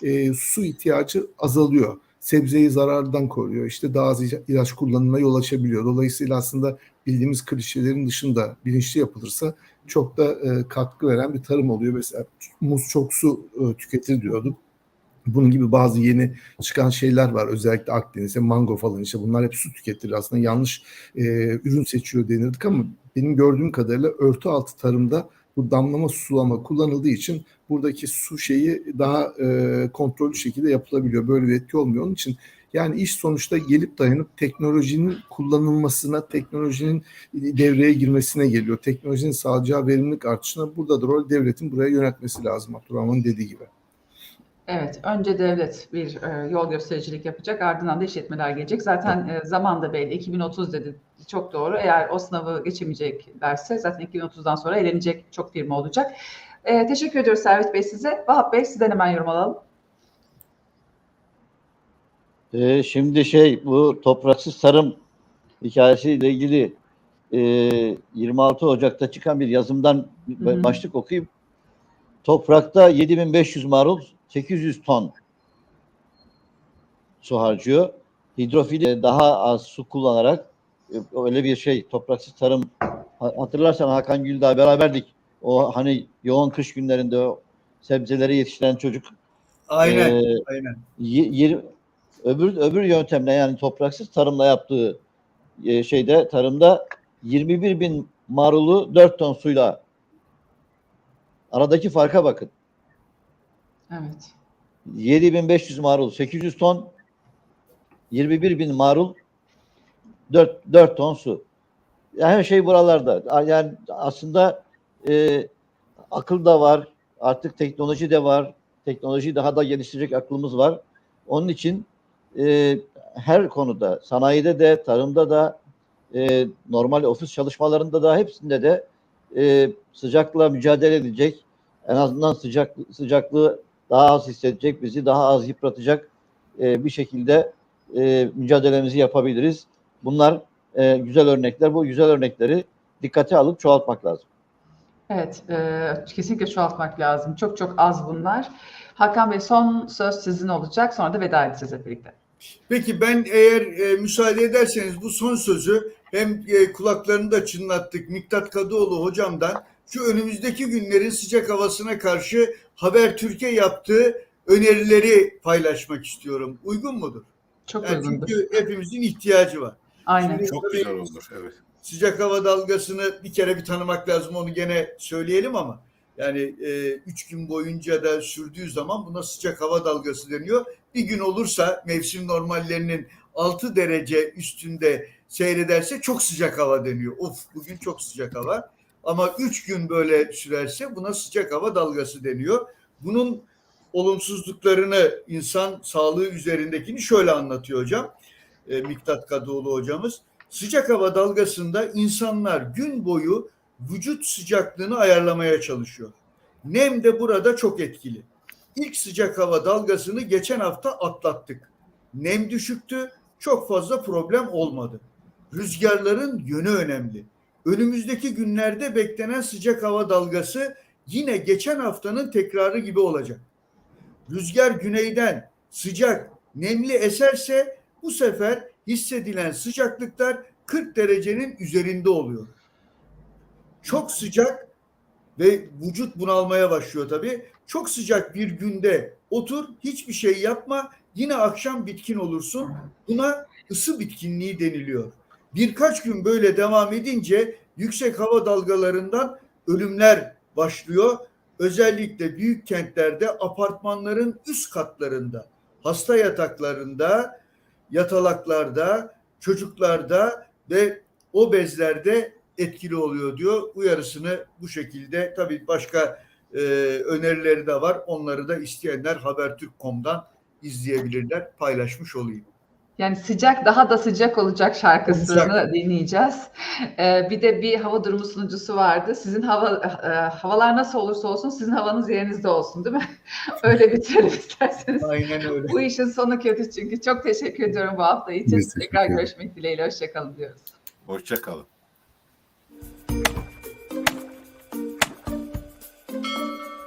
e, su ihtiyacı azalıyor. Sebzeyi zarardan koruyor. İşte daha az ilaç kullanımına yol açabiliyor. Dolayısıyla aslında bildiğimiz klişelerin dışında bilinçli yapılırsa çok da e, katkı veren bir tarım oluyor. Mesela muz çok su e, tüketir diyorduk. Bunun gibi bazı yeni çıkan şeyler var. Özellikle Akdeniz'de mango falan işte bunlar hep su tüketir. Aslında yanlış e, ürün seçiyor denirdik ama benim gördüğüm kadarıyla örtü altı tarımda bu damlama sulama kullanıldığı için buradaki su şeyi daha e, kontrollü şekilde yapılabiliyor. Böyle bir etki olmuyor. Onun için yani iş sonuçta gelip dayanıp teknolojinin kullanılmasına, teknolojinin devreye girmesine geliyor. Teknolojinin sağlayacağı verimlilik artışına burada da rol devletin buraya yöneltmesi lazım Abdurrahman'ın dediği gibi. Evet, önce devlet bir e, yol göstericilik yapacak, ardından da işletmeler gelecek. Zaten e, zaman da belli, iki bin otuz dedi, çok doğru. Eğer o sınavı geçemeyeceklerse zaten iki bin otuzdan sonra elenecek çok firma olacak. E, teşekkür ediyoruz Servet Bey size. Vahap Bey sizden hemen yorum alalım. E, şimdi şey, bu topraksız tarım hikayesiyle ilgili e, yirmi altı Ocak'ta çıkan bir yazımdan Hı-hı. başlık okuyayım. Toprakta yedi bin beş yüz marul, sekiz yüz ton su harcıyor. Hidrofili daha az su kullanarak öyle bir şey topraksız tarım. Hatırlarsan Hakan Güldağ beraberdik. O hani yoğun kış günlerinde o sebzeleri yetiştiren çocuk. Aynen. E, aynen. yirmi, öbür öbür yöntemle yani topraksız tarımla yaptığı e, şeyde tarımda yirmi bir bin marulu dört ton suyla aradaki farka bakın. Evet. yedi bin beş yüz marul sekiz yüz ton, yirmi bir bin marul dört ton su. Yani her şey buralarda. Yani aslında e, akıl da var, artık teknoloji de var. Teknolojiyi daha da geliştirecek aklımız var. Onun için e, her konuda, sanayide de, tarımda da, e, normal ofis çalışmalarında da, hepsinde de e, sıcakla mücadele edecek. En azından sıcak sıcaklığı daha az hissedecek, bizi daha az yıpratacak e, bir şekilde e, mücadelemizi yapabiliriz. Bunlar e, güzel örnekler. Bu güzel örnekleri dikkate alıp çoğaltmak lazım. Evet, e, kesinlikle çoğaltmak lazım. Çok çok az bunlar. Hakan Bey son söz sizin olacak. Sonra da veda edeceğiz hep birlikte. Peki ben eğer e, müsaade ederseniz bu son sözü hem e, kulaklarını da çınlattık Mithat Kadıoğlu hocamdan. Şu önümüzdeki günlerin sıcak havasına karşı Habertürk'e yaptığı önerileri paylaşmak istiyorum. Uygun mudur? Çok yani uygundur. Çünkü hepimizin ihtiyacı var. Aynen. Şimdi çok güzel olur. Evet. Sıcak hava dalgasını bir kere bir tanımak lazım. Onu gene söyleyelim ama yani e, üç gün boyunca da sürdüğü zaman buna sıcak hava dalgası deniyor. Bir gün olursa mevsim normallerinin altı derece üstünde seyrederse çok sıcak hava deniyor. Of bugün çok sıcak hava. Ama üç gün böyle sürerse buna sıcak hava dalgası deniyor. Bunun olumsuzluklarını insan sağlığı üzerindekini şöyle anlatıyor hocam. E, Mithat Kadıoğlu hocamız. Sıcak hava dalgasında insanlar gün boyu vücut sıcaklığını ayarlamaya çalışıyor. Nem de burada çok etkili. İlk sıcak hava dalgasını geçen hafta atlattık. nem düşüktü, çok fazla problem olmadı. Rüzgarların yönü önemli. Önümüzdeki günlerde beklenen sıcak hava dalgası yine geçen haftanın tekrarı gibi olacak. Rüzgar güneyden sıcak, nemli eserse bu sefer hissedilen sıcaklıklar kırk derecenin üzerinde oluyor. Çok sıcak ve vücut bunalmaya başlıyor tabii. Çok sıcak bir günde otur, hiçbir şey yapma, yine akşam bitkin olursun. Buna ısı bitkinliği deniliyor. Birkaç gün böyle devam edince yüksek hava dalgalarından ölümler başlıyor. Özellikle büyük kentlerde apartmanların üst katlarında, hasta yataklarında, yatalaklarda, çocuklarda ve obezlerde etkili oluyor diyor. Uyarısını bu şekilde, tabii başka e, önerileri de var. Onları da isteyenler habertürk nokta com'dan izleyebilirler. Paylaşmış olayım. Yani sıcak, daha da sıcak olacak şarkısını sıcak dinleyeceğiz. Ee, bir de bir hava durumu sunucusu vardı. Sizin hava e, havalar nasıl olursa olsun sizin havanız yerinizde olsun, değil mi? Öyle bitirelim isterseniz. Aynen öyle. Bu işin sonu kötü çünkü. Çok teşekkür ediyorum bu hafta için. Tekrar görüşmek dileğiyle. Hoşça kalın diyoruz. Hoşça kalın.